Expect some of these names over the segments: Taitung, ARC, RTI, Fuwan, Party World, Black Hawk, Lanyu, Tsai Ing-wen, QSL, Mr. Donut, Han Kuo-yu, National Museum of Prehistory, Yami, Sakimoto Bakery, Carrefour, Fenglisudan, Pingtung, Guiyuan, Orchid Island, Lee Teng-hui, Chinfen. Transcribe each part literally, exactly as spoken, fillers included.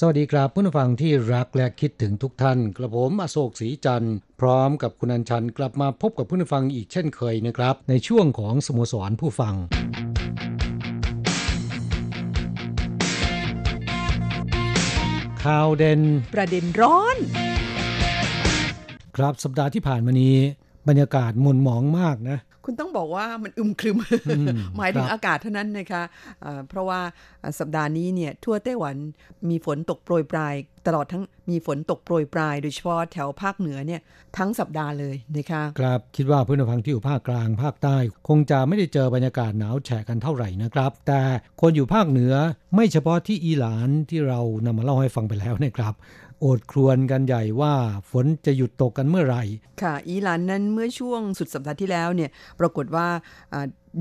สวัสดีครับผู้ฟังที่รักและคิดถึงทุกท่านกระผมอโศกศรีจันทร์พร้อมกับคุณอัญชันกลับมาพบกับผู้ฟังอีกเช่นเคยนะครับในช่วงของสโมสรผู้ฟังข่าวเด่นประเด็นร้อนครับสัปดาห์ที่ผ่านมานี้บรรยากาศหม่นหมองมากนะคุณต้องบอกว่ามันอึมครึมหมายถึงอากาศเท่านั้นนะคะเพราะว่าสัปดาห์นี้เนี่ยทั่วไต้หวันมีฝนตกโปรยปรายตลอดทั้งมีฝนตกโปรยปรายโดยเฉพาะแถวภาคเหนือเนี่ยทั้งสัปดาห์เลยนะคะครับคิดว่าเพื่อนผู้ฟังที่อยู่ภาคกลางภาคใต้คงจะไม่ได้เจอบรรยากาศหนาวแฉะกันเท่าไหร่นะครับแต่คนอยู่ภาคเหนือไม่เฉพาะที่อีหลานที่เรานำมาเล่าให้ฟังไปแล้วนะครับโอดครวญกันใหญ่ว่าฝนจะหยุดตกกันเมื่อไหร่ค่ะอีหลานนั้นเมื่อช่วงสุดสัปดาห์ที่แล้วเนี่ยปรากฏว่า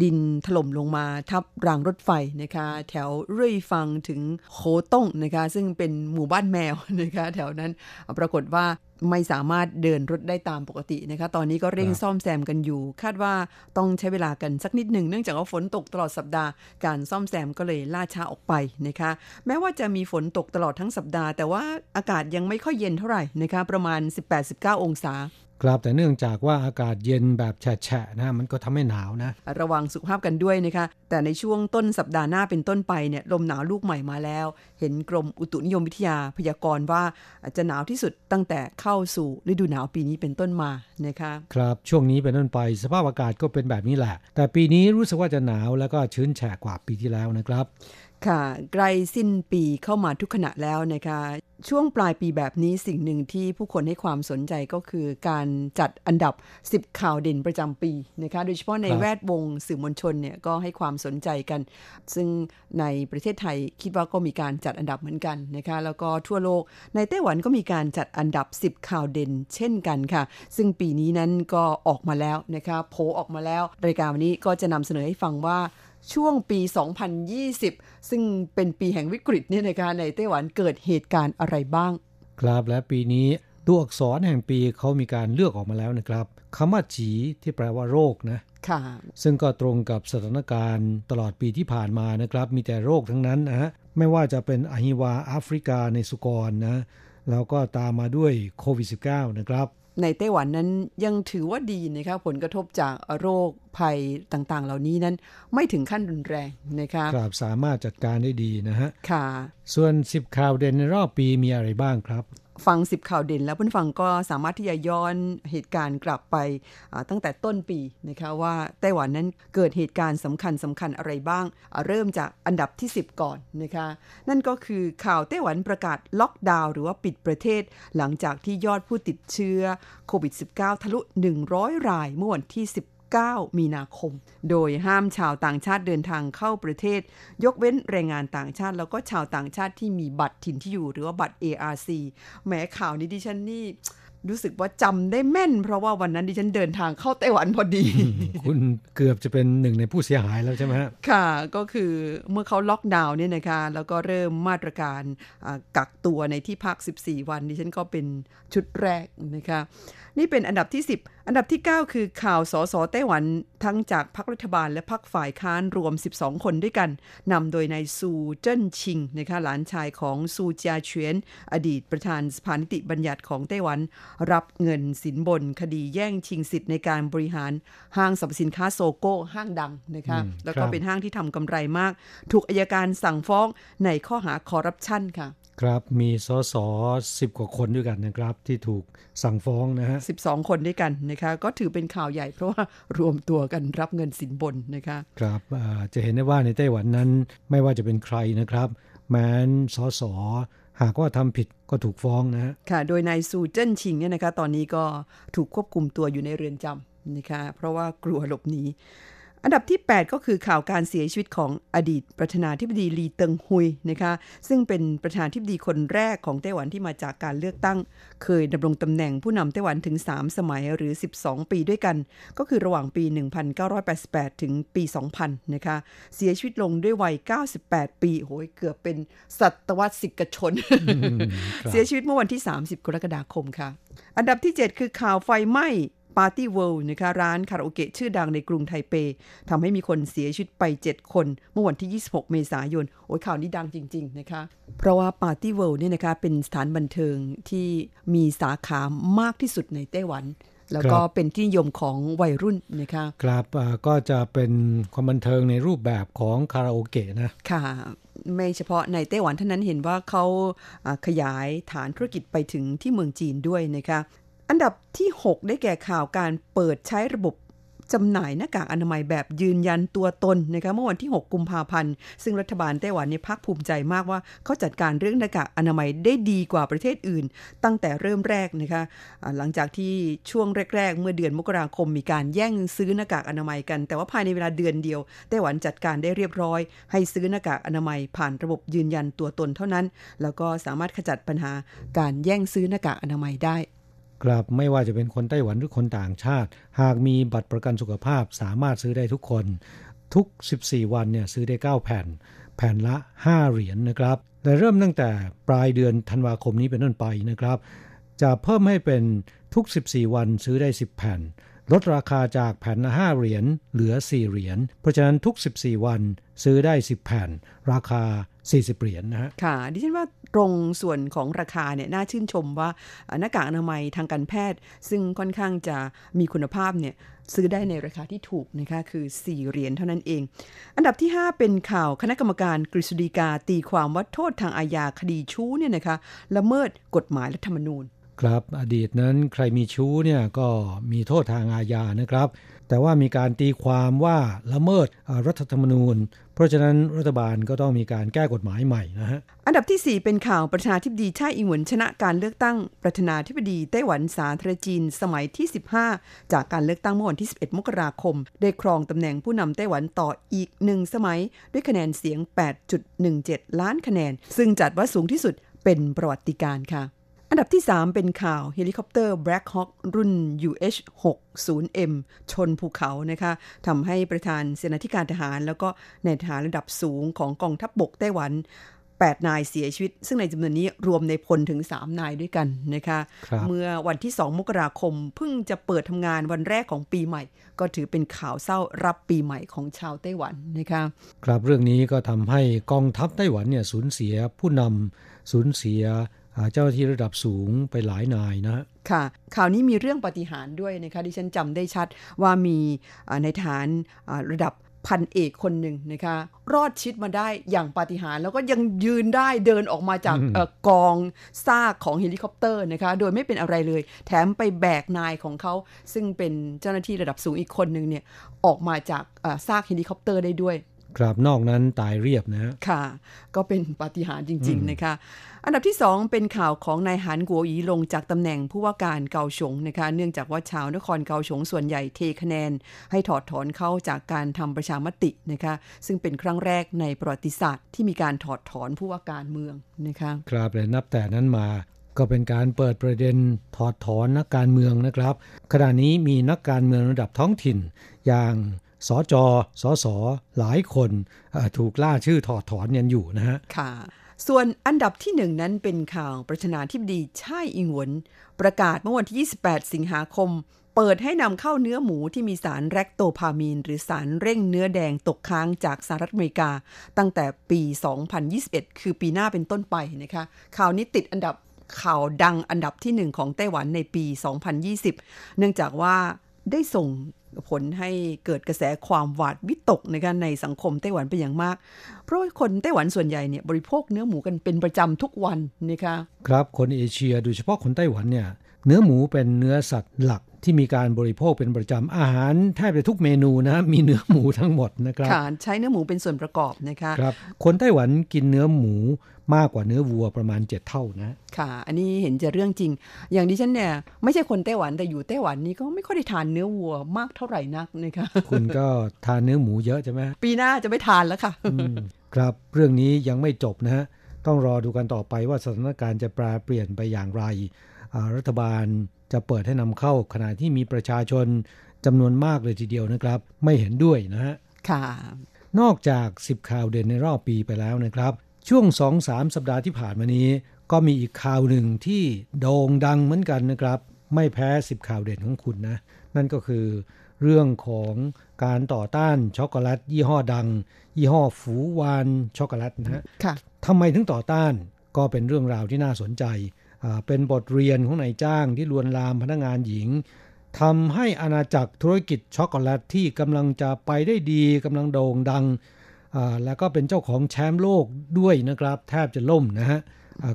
ดินถล่มลงมาทับรางรถไฟนะคะแถวเรื่อยฟังถึงโคต้งนะคะซึ่งเป็นหมู่บ้านแมวนะคะแถวนั้นปรากฏว่าไม่สามารถเดินรถได้ตามปกตินะคะตอนนี้ก็เร่งซ่อมแซมกันอยู่คาดว่าต้องใช้เวลากันสักนิดหนึ่งเนื่องจากว่าฝนตกตลอดสัปดาห์การซ่อมแซมก็เลยล่าช้าออกไปนะคะแม้ว่าจะมีฝนตกตลอดทั้งสัปดาห์แต่ว่าอากาศยังไม่ค่อยเย็นเท่าไหร่นะคะประมาณ สิบแปดถึงสิบเก้า องศาครับแต่เนื่องจากว่าอากาศเย็นแบบแฉะๆนะมันก็ทำให้หนาวนะระวังสุขภาพกันด้วยนะคะแต่ในช่วงต้นสัปดาห์หน้าเป็นต้นไปเนี่ยลมหนาวลูกใหม่มาแล้วเห็นกรมอุตุนิยมวิทยาพยากรณ์ว่าจะหนาวที่สุดตั้งแต่เข้าสู่ฤดูหนาวปีนี้เป็นต้นมานะคะครับช่วงนี้เป็นต้นไปสภาพอากาศก็เป็นแบบนี้แหละแต่ปีนี้รู้สึกว่าจะหนาวแล้วก็ชื้นแฉะกว่าปีที่แล้วนะครับค่ะใกล้สิ้นปีเข้ามาทุกขณะแล้วนะคะช่วงปลายปีแบบนี้สิ่งหนึ่งที่ผู้คนให้ความสนใจก็คือการจัดอันดับสิบข่าวเด่นประจำปีนะคะโดยเฉพาะในแวดวงสื่อมวลชนเนี่ยก็ให้ความสนใจกันซึ่งในประเทศไทยคิดว่าก็มีการจัดอันดับเหมือนกันนะคะแล้วก็ทั่วโลกในไต้หวันก็มีการจัดอันดับสิบข่าวเด่นเช่นกันค่ะซึ่งปีนี้นั้นก็ออกมาแล้วนะคะโผล่ออกมาแล้วรายการวันนี้ก็จะนำเสนอให้ฟังว่าช่วงปี สองพันยี่สิบ ซึ่งเป็นปีแห่งวิกฤตเนี่ยนะคะในไต้หวันเกิดเหตุการณ์อะไรบ้างครับและปีนี้ตัวอักษรแห่งปีเขามีการเลือกออกมาแล้วนะครับคำว่าจีที่แปลว่าโรคนะค่ะซึ่งก็ตรงกับสถานการณ์ตลอดปีที่ผ่านมานะครับมีแต่โรคทั้งนั้นนะฮะไม่ว่าจะเป็นอหิวาแอฟริกาในสุกรนะแล้วก็ตามมาด้วยโควิด สิบเก้า นะครับในไต้หวันนั้นยังถือว่าดีนะคะผลกระทบจากโรคภัยต่างๆเหล่านี้นั้นไม่ถึงขั้นรุนแรงนะคะครับสามารถจัดการได้ดีนะฮะค่ะส่วนสิบข่าวเด่นในรอบปีมีอะไรบ้างครับฟังสิบข่าวเด่นแล้วเพื่อนฟังก็สามารถที่จะย้อนเหตุการณ์กลับไปตั้งแต่ต้นปีนะคะว่าไต้หวันนั้นเกิดเหตุการณ์สำคัญสำคัญอะไรบ้างเริ่มจากอันดับที่สิบก่อนนะคะนั่นก็คือข่าวไต้หวันประกาศล็อกดาวน์หรือว่าปิดประเทศหลังจากที่ยอดผู้ติดเชื้อโควิด สิบเก้า ทะลุหนึ่งร้อยรายเมื่อวันที่สิบเก้ามีนาคมโดยห้ามชาวต่างชาติเดินทางเข้าประเทศยกเว้นแรงงานต่างชาติแล้วก็ชาวต่างชาติที่มีบัตรถิ่นที่อยู่หรือว่าบัตร เอ อาร์ ซี แม้ข่าวนี้ดิฉันนี่รู้สึกว่าจำได้แม่นเพราะว่าวันนั้นดิฉันเดินทางเข้าไต้หวันพอดีคุณเกือบจะเป็นหนึ่งในผู้เสียหายแล้วใช่ไหมค่ะก็คือเมื่อเขาล็อกดาวน์เนี่ยนะคะแล้วก็เริ่มมาตรการกักตัวในที่พักสิบสี่วันดิฉันก็เป็นชุดแรกนะคะนี่เป็นอันดับที่สิบอันดับที่เก้าคือข่าวสสไต้หวันทั้งจากพรรครัฐบาลและพรรคฝ่ายค้านรวมสิบสองคนด้วยกันนำโดยนายซูเจิ้นชิงนะคะหลานชายของซูเจียเฉวียนอดีตประธานสภานิติบัญญัติของไต้หวันรับเงินสินบนคดีแย่งชิงสิทธิ์ในการบริหารห้างสรรพสินค้าโซโก้ห้างดังนะคะแล้วก็เป็นห้างที่ทำกำไรมากถูกอัยการสั่งฟ้องในข้อหาคอร์รัปชันค่ะ ครับมีสสสิบกว่าคนด้วยกันนะครับที่ถูกสั่งฟ้องนะฮะสิบสองคนด้วยกันนะคะก็ถือเป็นข่าวใหญ่เพราะว่ารวมตัวกันรับเงินสินบนนะคะครับจะเห็นได้ว่าในไต้หวันนั้นไม่ว่าจะเป็นใครนะครับแม้นสสหากว่าทำผิดก็ถูกฟ้องนะฮะค่ะโดยนายซูเจิ้นชิงเนี่ยนะคะตอนนี้ก็ถูกควบคุมตัวอยู่ในเรือนจำนะคะเพราะว่ากลัวหลบหนีอันดับที่แปดก็คือข่าวการเสียชีวิตของอดีตประธานาธิบดีลีเติงฮุยนะคะซึ่งเป็นประธานาธิบดีคนแรกของไต้หวันที่มาจากการเลือกตั้งเคยดำรงตำแหน่งผู้นำไต้หวันถึงสามสมัยหรือสิบสองปีด้วยกันก็คือระหว่างปีหนึ่งพันเก้าร้อยแปดสิบแปดถึงปีสองพันนะคะเสียชีวิตลงด้วยวัยเก้าสิบแปดปีโหยเกือบเป็นศตวรรษสิกชน เสียชีวิตเมื่อวันที่สามสิบกรกฎาคมค่ะอันดับที่เจ็ดคือข่าวไฟไหม้Party World นะคะร้านคาราโอเกะชื่อดังในกรุงไทเปทำให้มีคนเสียชีวิตไปเจ็ดคนเมื่อวันที่ยี่สิบหกเมษายนโอ้ยข่าวนี้ดังจริงๆนะคะเพราะว่า Party World เนี่ยนะคะเป็นสถานบันเทิงที่มีสาขามากที่สุดในไต้หวันแล้วก็เป็นที่นิยมของวัยรุ่นนะคะครับก็จะเป็นความบันเทิงในรูปแบบของคาราโอเกะนะค่ะไม่เฉพาะในไต้หวันเท่านั้นเห็นว่าเขาขยายฐานธุรกิจไปถึงที่เมืองจีนด้วยนะคะอันดับที่หกได้แก่ข่าวการเปิดใช้ระบบจำหน่ายหน้ากากอนามัยแบบยืนยันตัวตนนะคะเมื่อวันที่หกกุมภาพันธ์ซึ่งรัฐบาลไต้หวันเนี่ยภาคภูมิใจมากว่าเขาจัดการเรื่องหน้ากากอนามัยได้ดีกว่าประเทศอื่นตั้งแต่เริ่มแรกนะคะหลังจากที่ช่วงแรกๆเมื่อเดือนมกราคมมีการแย่งซื้อหน้ากากอนามัยกันแต่ว่าภายในเวลาเดือนเดียวไต้หวันจัดการได้เรียบร้อยให้ซื้อหน้ากากอนามัยผ่านระบบยืนยันตัวตนเท่านั้นแล้วก็สามารถขจัดปัญหาการแย่งซื้อหน้ากากอนามัยได้ครับไม่ว่าจะเป็นคนไต้หวันหรือคนต่างชาติหากมีบัตรประกันสุขภาพสามารถซื้อได้ทุกคนทุกสิบสี่วันเนี่ยซื้อได้เก้าแผ่นแผ่นละห้าเหรียญ นะครับแต่เริ่มตั้งแต่ปลายเดือนธันวาคมนี้เป็นต้นไปนะครับจะเพิ่มให้เป็นทุกสิบสี่วันซื้อได้สิบแผ่นลดราคาจากแผ่นละห้าเหรียญเหลือสี่เหรียญเพราะฉะนั้นทุกสิบสี่วันซื้อได้สิบแผ่นราคาสี่สิบเหรียญ นะฮะค่ะดิฉันว่าตรงส่วนของราคาเนี่ยน่าชื่นชมว่าหน้ากากอนามัยทางการแพทย์ซึ่งค่อนข้างจะมีคุณภาพเนี่ยซื้อได้ในราคาที่ถูกนะคะคือสี่เหรียญเท่านั้นเองอันดับที่ห้าเป็นข่าวคณะกรรมการกฤษฎีกาตีความว่าโทษทางอาญาคดีชู้เนี่ยนะคะละเมิดกฎหมายรัฐธรรมนูญครับอดีตนั้นใครมีชู้เนี่ยก็มีโทษทางอาญานะครับแต่ว่ามีการตีความว่าละเมิดรัฐธรรมนูญเพราะฉะนั้นรัฐบาลก็ต้องมีการแก้กฎหมายใหม่นะฮะอันดับที่สี่เป็นข่าวประธานาธิบดีไช่อิงเหวินชนะการเลือกตั้งประธานาธิบดีไต้หวันสาธารณรัฐจีนสมัยที่สิบห้าจากการเลือกตั้งเมื่อวันที่สิบเอ็ดมกราคมได้ครองตำแหน่งผู้นำไต้หวันต่ออีกหนึ่งสมัยด้วยคะแนนเสียง แปดจุดหนึ่งเจ็ด ล้านคะแนนซึ่งจัดว่าสูงที่สุดเป็นประวัติการณ์ค่ะอันดับที่สามเป็นข่าวเฮลิคอปเตอร์ Black Hawk รุ่น ยู เอช หกสิบเอ็ม ชนภูเขานะคะทำให้ประธานเสนาธิการทหารแล้วก็นายทหารระดับสูงของกองทัพบกไต้หวันแปดนายเสียชีวิตซึ่งในจำนวนนี้รวมในพลถึงสามนายด้วยกันนะคะเมื่อวันที่สองมกราคมเพิ่งจะเปิดทำงานวันแรกของปีใหม่ก็ถือเป็นข่าวเศร้ารับปีใหม่ของชาวไต้หวันนะคะครับเรื่องนี้ก็ทำให้กองทัพไต้หวันเนี่ยสูญเสียผู้นำสูญเสียเจ้าหน้าที่ระดับสูงไปหลายนายนะค่ะข่าวนี้มีเรื่องปาฏิหาริย์ด้วยนะคะดิฉันจำได้ชัดว่ามีนายทหารระดับพันเอกคนหนึ่งนะคะรอดชีวิตมาได้อย่างปาฏิหาริย์แล้วก็ยังยืนได้เดินออกมาจากเอ่อกองซากของเฮลิคอปเตอร์นะคะโดยไม่เป็นอะไรเลยแถมไปแบกนายของเขาซึ่งเป็นเจ้าหน้าที่ระดับสูงอีกคนนึงเนี่ยออกมาจากเอ่อซากเฮลิคอปเตอร์ได้ด้วยครับนอกนั้นตายเรียบนะฮะค่ะก็เป็นปาฏิหาริย์จริงๆนะคะอันดับที่สองเป็นข่าวของนายหานกัวหยีลงจากตำแหน่งผู้ว่าการเกาฉงนะคะเนื่องจากว่าชาวนครเกาฉงส่วนใหญ่เทคะแนนให้ถอดถอนเขาจากการทำประชามตินะคะซึ่งเป็นครั้งแรกในประวัติศาสตร์ที่มีการถอดถอนผู้ว่าการเมืองนะคะครับและนับแต่นั้นมาก็เป็นการเปิดประเด็นถอดถอนนักการเมืองนะครับขณะนี้มีนักการเมืองระดับท้องถิ่นอย่างสจ.สส.หลายคนถูกล่าชื่อถอดถอนกันอยู่นะฮะค่ะส่วนอันดับที่หนึ่งนั้นเป็นข่าวประธานาธิบดีไช่อิงเหวินประกาศเมื่อวันที่ยี่สิบแปดสิงหาคมเปิดให้นำเข้าเนื้อหมูที่มีสารแรคโตพามีนหรือสารเร่งเนื้อแดงตกค้างจากสหรัฐอเมริกาตั้งแต่ปีสองพันยี่สิบเอ็ดคือปีหน้าเป็นต้นไปนะคะข่าวนี้ติดอันดับข่าวดังอันดับที่หนึ่งของไต้หวันในปีสองพันยี่สิบเนื่องจากว่า ได้ส่งผลให้เกิดกระแสความหวาดวิตกในการในสังคมไต้หวันเป็นอย่างมากเพราะคนไต้หวันส่วนใหญ่เนี่ยบริโภคเนื้อหมูกันเป็นประจำทุกวันนะคะครับคนเอเชียโดยเฉพาะคนไต้หวันเนี่ยเนื้อหมูเป็นเนื้อสัตว์หลักที่มีการบริโภคเป็นประจำอาหารแทบจะทุกเมนูนะมีเนื้อหมูทั้งหมดนะครับใช้เนื้อหมูเป็นส่วนประกอบนะคะครับคนไต้หวันกินเนื้อหมูมากกว่าเนื้อวัวประมาณเจ็ดเท่านะค่ะอันนี้เห็นจะเรื่องจริงอย่างดิฉันเนี่ยไม่ใช่คนไต้หวันแต่อยู่ไต้หวันนี่ก็ไม่ค่อยได้ทานเนื้อวัวมากเท่าไหร่นักนะคะคุณก็ทานเนื้อหมูเยอะใช่ไหมปีหน้าจะไม่ทานแล้วค่ะครับเรื่องนี้ยังไม่จบนะฮะต้องรอดูกันต่อไปว่าสถานการณ์จะแปรเปลี่ยนไปอย่างไรรัฐบาลจะเปิดให้นำเข้าขณะที่มีประชาชนจำนวนมากเลยทีเดียวนะครับไม่เห็นด้วยนะฮะค่ะนอกจากสิบข่าวเด่นในรอบปีไปแล้วนะครับช่วง สองถึงสาม สัปดาห์ที่ผ่านมานี้ก็มีอีกข่าวหนึ่งที่โด่งดังเหมือนกันนะครับไม่แพ้สิบข่าวเด่นของคุณนะนั่นก็คือเรื่องของการต่อต้านช็อกโกแลตยี่ห้อดังยี่ห้อฟูวานช็อกโกแลตนะฮะค่ะทำไมถึงต่อต้านก็เป็นเรื่องราวที่น่าสนใจเป็นบทเรียนของนายจ้างที่ลวนลามพนักงานหญิงทำให้อาณาจักรธุรกิจช็อกโกแลตที่กำลังจะไปได้ดีกำลังโด่งดังแล้วก็เป็นเจ้าของแชมป์โลกด้วยนะครับแทบจะล่มนะฮะ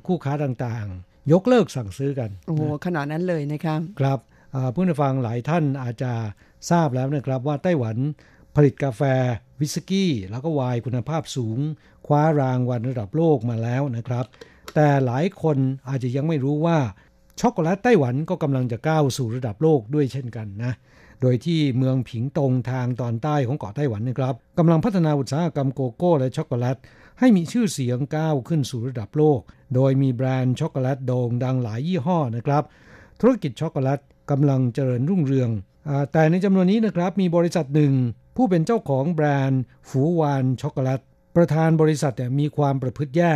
คู่ค้าต่างๆยกเลิกสั่งซื้อกันโอ้โหขนาดนั้นเลยนะครับครับผู้ฟังหลายท่านอาจจะทราบแล้วนะครับว่าไต้หวันผลิตกาแฟวิสกี้แล้วก็ไวน์คุณภาพสูงคว้ารางวัลระดับโลกมาแล้วนะครับแต่หลายคนอาจจะยังไม่รู้ว่าช็อกโกแลตไต้หวันก็กำลังจะก้าวสู่ระดับโลกด้วยเช่นกันนะโดยที่เมืองผิงตงทางตอนใต้ของเกาะไต้หวันนะครับกำลังพัฒนาอุตสาหกรรมโกโก้และช็อกโกแลตให้มีชื่อเสียงก้าวขึ้นสู่ระดับโลกโดยมีแบรนด์ช็อกโกแลตโด่งดังหลายยี่ห้อนะครับธุรกิจช็อกโกแลตกำลังเจริญรุ่งเรืองแต่ในจำนวนนี้นะครับมีบริษัทหนึ่งผู้เป็นเจ้าของแบรนด์ฟูวานช็อกโกแลตประธานบริษัทเนี่ยมีความประพฤติแย่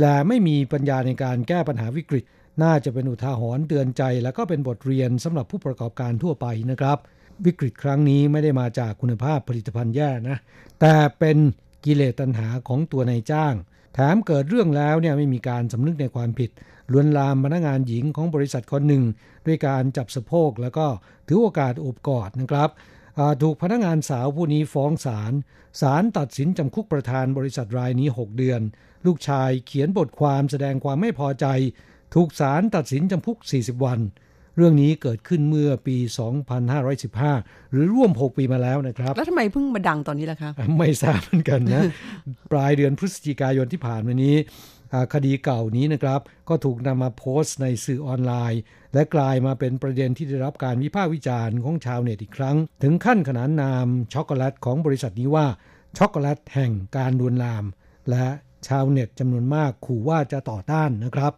และไม่มีปัญญาในการแก้ปัญหาวิกฤตน่าจะเป็นอุทาหรณ์เตือนใจและก็เป็นบทเรียนสำหรับผู้ประกอบการทั่วไปนะครับวิกฤตครั้งนี้ไม่ได้มาจากคุณภาพผลิตภัณฑ์แย่นะแต่เป็นกิเลสตัณหาของตัวนายจ้างแถมเกิดเรื่องแล้วเนี่ยไม่มีการสำนึกในความผิดลวนลามพนักงานหญิงของบริษัทคนหนึ่งด้วยการจับสะโพกแล้วก็ถือโอกาสโอบกอดนะครับถูกพนักงานสาวผู้นี้ฟ้องศาลศาลตัดสินจำคุกประธานบริษัทรายนี้หกเดือนลูกชายเขียนบทความแสดงความไม่พอใจถูกศาลตัดสินจำคุกสี่สิบวันเรื่องนี้เกิดขึ้นเมื่อปีสองพันห้าร้อยสิบห้าหรือร่วมหกปีมาแล้วนะครับแล้วทำไมเพิ่งมาดังตอนนี้ล่ะคะไม่ทราบเหมือนกันนะ ปลายเดือนพฤศจิกายนที่ผ่านมานี้คดีเก่านี้นะครับก็ถูกนำมาโพสต์ในสื่อออนไลน์และกลายมาเป็นประเด็นที่ได้รับการวิพากษ์วิจารณ์ของชาวเน็ตอีกครั้งถึงขั้นขนานนามช็อกโกแลตของบริษัทนี้ว่าช็อกโกแลตแห่งการลวนลามและชาวเน็ตจำนวนมากขู่ว่าจะต่อต้านนะครับ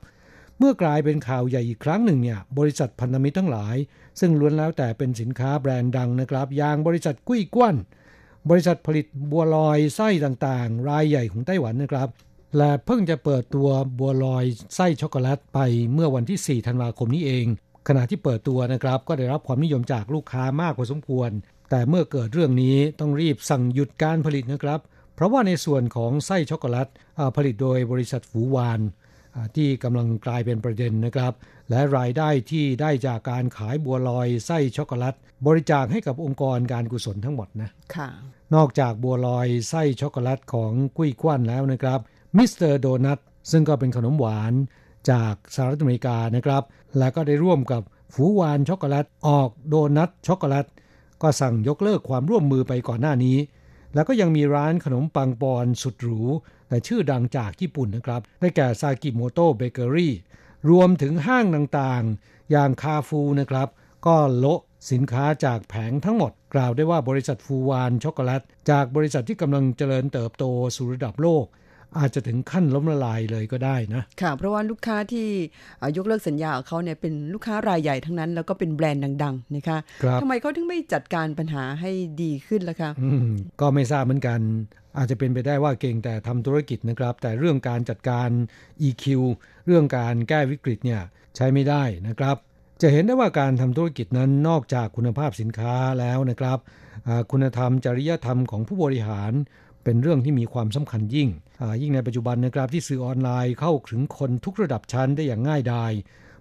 เมื่อกลายเป็นข่าวใหญ่อีกครั้งหนึ่งเนี่ยบริษัทพันธมิตรทั้งหลายซึ่งล้วนแล้วแต่เป็นสินค้าแบรนด์ดังนะครับอย่างบริษัทกุ้ยก้วนบริษัทผลิตบัวลอยไส้ต่างๆรายใหญ่ของไต้หวันนะครับและเพิ่งจะเปิดตัวบัวลอยไส้ช็อกโกแลตไปเมื่อวันที่สี่ธันวาคมนี้เองขณะที่เปิดตัวนะครับก็ได้รับความนิยมจากลูกค้ามากพอสมควรแต่เมื่อเกิดเรื่องนี้ต้องรีบสั่งหยุดการผลิตนะครับเพราะว่าในส่วนของไส้ช็อกโกแลตผลิตโดยบริษัทฟูวานที่กำลังกลายเป็นประเด็นนะครับและรายได้ที่ได้จากการขายบัวลอยไส้ช็อกโกแลตบริจาคให้กับองค์กรการกุศลทั้งหมดนะค่ะนอกจากบัวลอยไส้ช็อกโกแลตของกุ้ยกว้านแล้วนะครับมิสเตอร์โดนัทซึ่งก็เป็นขนมหวานจากสหรัฐอเมริกานะครับและก็ได้ร่วมกับฟูวานช็อกโกแลตออกโดนัทช็อกโกแลตก็สั่งยกเลิกความร่วมมือไปก่อนหน้านี้แล้วก็ยังมีร้านขนมปังปอนสุดหรูแต่ชื่อดังจากญี่ปุ่นนะครับได้แก่ซากิโมโตะเบเกอรี่รวมถึงห้างต่างๆอย่างคาฟูนะครับก็โละสินค้าจากแผงทั้งหมดกล่าวได้ว่าบริษัทฟูวานช็อกโกแลตจากบริษัทที่กำลังเจริญเติบโตสู่ระดับโลกอาจจะถึงขั้นล้มละลายเลยก็ได้นะค่ะเพราะว่าลูกค้าที่ยกเลิกสัญญาของเขาเนี่ยเป็นลูกค้ารายใหญ่ทั้งนั้นแล้วก็เป็นแบรนด์ดังๆนะคะทำไมเขาถึงไม่จัดการปัญหาให้ดีขึ้นล่ะคะก็ไม่ทราบเหมือนกันอาจจะเป็นไปได้ว่าเก่งแต่ทำธุรกิจนะครับแต่เรื่องการจัดการ อี คิว เรื่องการแก้วิกฤตเนี่ยใช้ไม่ได้นะครับจะเห็นได้ว่าการทำธุรกิจนั้นนอกจากคุณภาพสินค้าแล้วนะครับคุณธรรมจริยธรรมของผู้บริหารเป็นเรื่องที่มีความสำคัญยิ่งยิ่งในปัจจุบันนะครับที่สื่อออนไลน์เข้าถึงคนทุกระดับชั้นได้อย่างง่ายดาย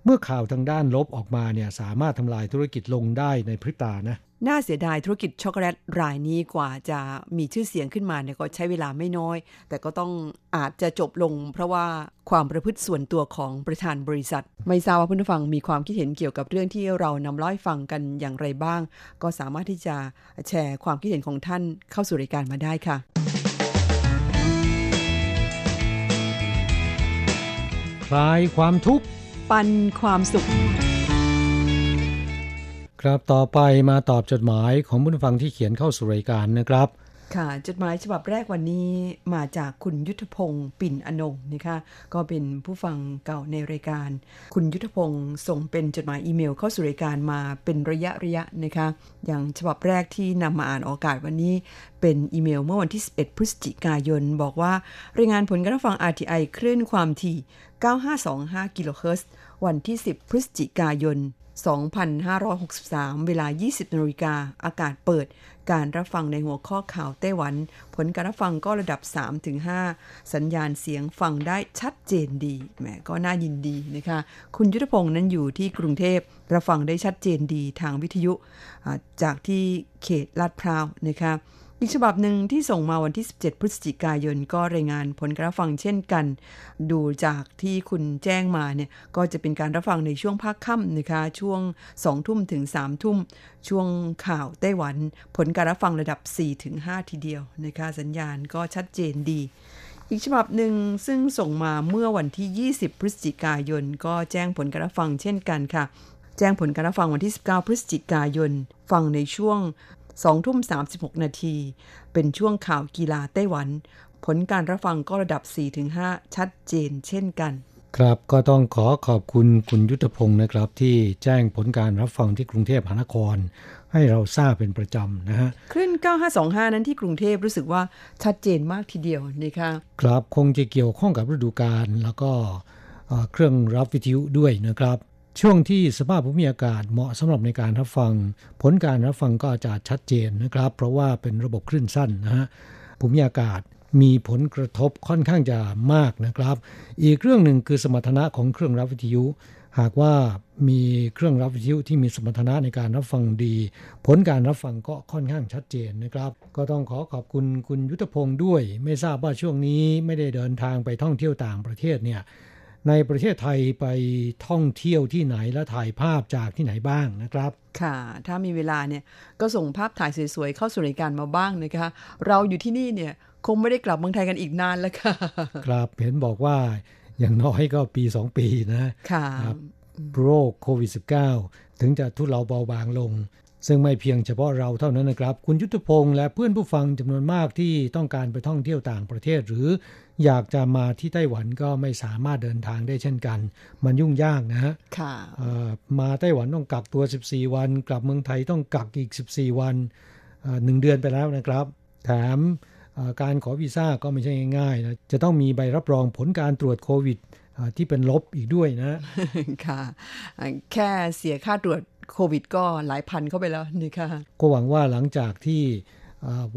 เมื่อข่าวทางด้านลบออกมาเนี่ยสามารถทำลายธุรกิจลงได้ในพริบตานะ น่าเสียดายธุรกิจช็อกโกแลตรายนี้กว่าจะมีชื่อเสียงขึ้นมาเนี่ยก็ใช้เวลาไม่น้อยแต่ก็ต้องอาจจะจบลงเพราะว่าความประพฤติส่วนตัวของประธานบริษัทไม่ทราบว่าผู้ฟังมีความคิดเห็นเกี่ยวกับเรื่องที่เรานำเล่าให้ฟังกันอย่างไรบ้างก็สามารถที่จะแชร์ความคิดเห็นของท่านเข้าสู่รายการมาได้ค่ะคลายความทุกข์ปันความสุขครับต่อไปมาตอบจดหมายของผู้ฟังที่เขียนเข้าสู่รายการนะครับค่ะจดหมายฉบับแรกวันนี้มาจากคุณยุทธพงศ์ปิ่นอนงค์นะคะก็เป็นผู้ฟังเก่าในรายการคุณยุทธพงศ์ส่งเป็นจดหมายอีเมลเข้าสู่รายการมาเป็นระยะระยะนะคะอย่างฉบับแรกที่นำมาอ่านออกอากาศวันนี้เป็นอีเมลเมื่อวันที่สิบเอ็ดพฤศจิกายนบอกว่ารายงานผลการฟัง อาร์ ที ไอ คลื่นความถี่เก้าพันห้าร้อยยี่สิบห้ากิโลเฮิรตซ์วันที่สิบพฤศจิกายนสองพันห้าร้อยหกสิบสาม เวลา ยี่สิบ นาฬิกาอากาศเปิดการรับฟังในหัวข้อข่าวไต้หวันผลการรับฟังก็ระดับ สามถึงห้า สัญญาณเสียงฟังได้ชัดเจนดีแหมก็น่ายินดีนะคะคุณยุทธพงษ์นั้นอยู่ที่กรุงเทพรับฟังได้ชัดเจนดีทางวิทยุจากที่เขตลาดพร้าวนะคะอีกฉบับหนึ่งที่ส่งมาวันที่สิบเจ็ดพฤศจิกายนก็รายงานผลการรับฟังเช่นกันดูจากที่คุณแจ้งมาเนี่ยก็จะเป็นการรับฟังในช่วงภาคค่ำนะคะช่วง สองทุ่มถึง สามทุ่มช่วงข่าวไต้หวันผลการรับฟังระดับ สี่ถึงห้า ทีเดียวนะคะสัญญาณก็ชัดเจนดีอีกฉบับหนึ่งซึ่งส่งมาเมื่อวันที่ยี่สิบพฤศจิกายนก็แจ้งผลการรับฟังเช่นกันค่ะแจ้งผลการรับฟังวันที่สิบเก้าพฤศจิกายนฟังในช่วงสองทุ่มสามสิบหกนาทีเป็นช่วงข่าวกีฬาไต้หวันผลการรับฟังก็ระดับ สี่ถึงห้า ชัดเจนเช่นกันครับก็ต้องขอขอบคุณคุณยุทธพงศ์นะครับที่แจ้งผลการรับฟังที่กรุงเทพมหานครให้เราทราบเป็นประจำนะฮะคลื่นเก้าพันห้าร้อยยี่สิบห้านั้นที่กรุงเทพรู้สึกว่าชัดเจนมากทีเดียวนะคะครับคงจะเกี่ยวข้องกับฤดูกาลแล้วก็เครื่องรับวิทยุด้วยนะครับช่วงที่สภาพภูมิอากาศเหมาะสำหรับในการรับฟังผลการรับฟังก็อาจจะชัดเจนนะครับเพราะว่าเป็นระบบคลื่นสั้นนะฮะภูมิอากาศมีผลกระทบค่อนข้างจะมากนะครับอีกเรื่องหนึ่งคือสมรรถนะของเครื่องรับวิทยุหากว่ามีเครื่องรับวิทยุที่มีสมรรถนะในการรับฟังดีผลการรับฟังก็ค่อนข้างชัดเจนนะครับก็ต้องขอขอบคุณคุณยุทธพงศ์ด้วยไม่ทราบว่าช่วงนี้ไม่ได้เดินทางไปท่องเที่ยวต่างประเทศเนี่ยในประเทศไทยไปท่องเที่ยวที่ไหนและถ่ายภาพจากที่ไหนบ้างนะครับค่ะถ้ามีเวลาเนี่ยก็ส่งภาพถ่ายสวยๆเข้าสู่รายการมาบ้างนะคะเราอยู่ที่นี่เนี่ยคงไม่ได้กลับเมืองไทยกันอีกนานแล้วค่ะครับเห็นบอกว่าอย่างน้อยก็ปีสองปีนะค่ะโรคโควิด สิบเก้า ถึงจะทุเลาเบาบางลงซึ่งไม่เพียงเฉพาะเราเท่านั้นนะครับคุณยุทธพงษ์และเพื่อนผู้ฟังจำนวนมากที่ต้องการไปท่องเที่ยวต่างประเทศหรืออยากจะมาที่ไต้หวันก็ไม่สามารถเดินทางได้เช่นกันมันยุ่งยากนะฮะมาไต้หวันต้องกักตัวสิบสี่วันกลับเมืองไทยต้องกักอีกสิบสี่วันหนึ่งเดือนไปแล้วนะครับแถมการขอวีซ่าก็ไม่ใช่ง่ายๆนะจะต้องมีใบรับรองผลการตรวจโควิดที่เป็นลบอีกด้วยนะค่ะแค่เสียค่าตรวจโควิดก็หลายพันเข้าไปแล้วนี่ค่ะก็หวังว่าหลังจากที่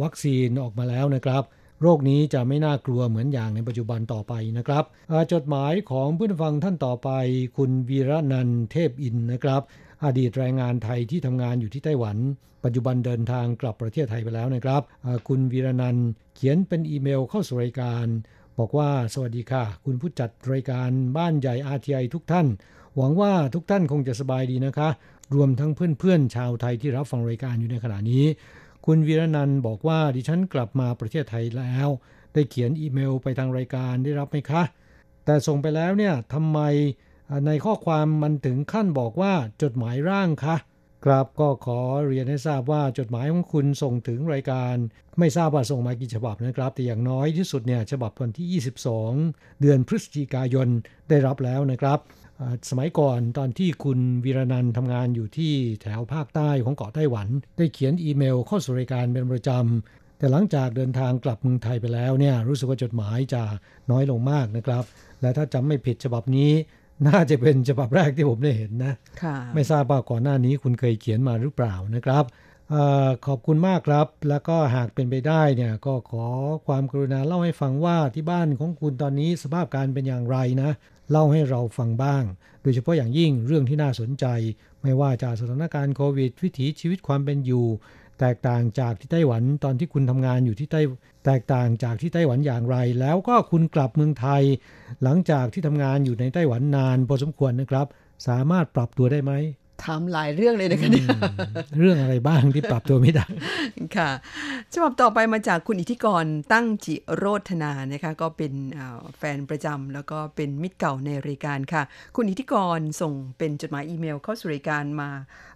วัคซีนออกมาแล้วนะครับโรคนี้จะไม่น่ากลัวเหมือนอย่างในปัจจุบันต่อไปนะครับจดหมายของผู้ฟังท่านต่อไปคุณวีระนันท์เทพอินนะครับอดีตแรงงานไทยที่ทำงานอยู่ที่ไต้หวันปัจจุบันเดินทางกลับประเทศไทยไปแล้วนะครับคุณวีระนันท์เขียนเป็นอีเมลเข้าสู่รายการบอกว่าสวัสดีค่ะคุณผู้จัดรายการบ้านใหญ่ อาร์ ที ไอ ทุกท่านหวังว่าทุกท่านคงจะสบายดีนะคะรวมทั้งเพื่อนๆชาวไทยที่รับฟังรายการอยู่ในขณะนี้คุณวีรนันท์บอกว่าดิฉันกลับมาประเทศไทยแล้วได้เขียนอีเมลไปทางรายการได้รับไหมคะแต่ส่งไปแล้วเนี่ยทำไมในข้อความมันถึงขั้นบอกว่าจดหมายร่างคะครับก็ขอเรียนให้ทราบว่าจดหมายของคุณส่งถึงรายการไม่ทราบว่าส่งมากี่ฉบับนะครับแต่อย่างน้อยที่สุดเนี่ยฉบับวันที่ยี่สิบสองเดือนพฤศจิกายนได้รับแล้วนะครับสมัยก่อนตอนที่คุณวีรนันท์ทำงานอยู่ที่แถวภาคใต้ของเกาะไต้หวันได้เขียนอีเมลเข้าสู่รายการเป็นประจำแต่หลังจากเดินทางกลับเมืองไทยไปแล้วเนี่ยรู้สึกว่าจดหมายจะน้อยลงมากนะครับและถ้าจำไม่ผิดฉบับนี้น่าจะเป็นฉบับแรกที่ผมได้เห็นนะไม่ทราบว่าก่อนหน้านี้คุณเคยเขียนมาหรือเปล่านะครับอขอบคุณมากครับแล้วก็หากเป็นไปได้เนี่ยก็ขอความกรุณาเล่าให้ฟังว่าที่บ้านของคุณตอนนี้สภาพการเป็นอย่างไรนะ เล่าให้เราฟังบ้างโดยเฉพาะอย่างยิ่งเรื่องที่น่าสนใจไม่ว่าจากสถานการณ์โควิดวิถีชีวิตความเป็นอยู่แตกต่างจากที่ไต้หวันตอนที่คุณทำงานอยู่ที่ไต้แตกต่างจากที่ไต้หวันอย่างไรแล้วก็คุณกลับเมืองไทยหลังจากที่ทำงานอยู่ในไต้หวันนานพอสมควรนะครับสามารถปรับตัวได้ไหมถามหลายเรื่องเลยนะคะเนี่ยเรื่องอะไรบ้างที่ปรับตัวไม่ได้ค่ะฉบับต่อไปมาจากคุณอิทธิกรตั้งจิโรธนานะคะก็เป็นแฟนประจำแล้วก็เป็นมิตรเก่าในรายการค่ะคุณอิทธิกรส่งเป็นจดหมายอีเมลเข้าสู่รายการมา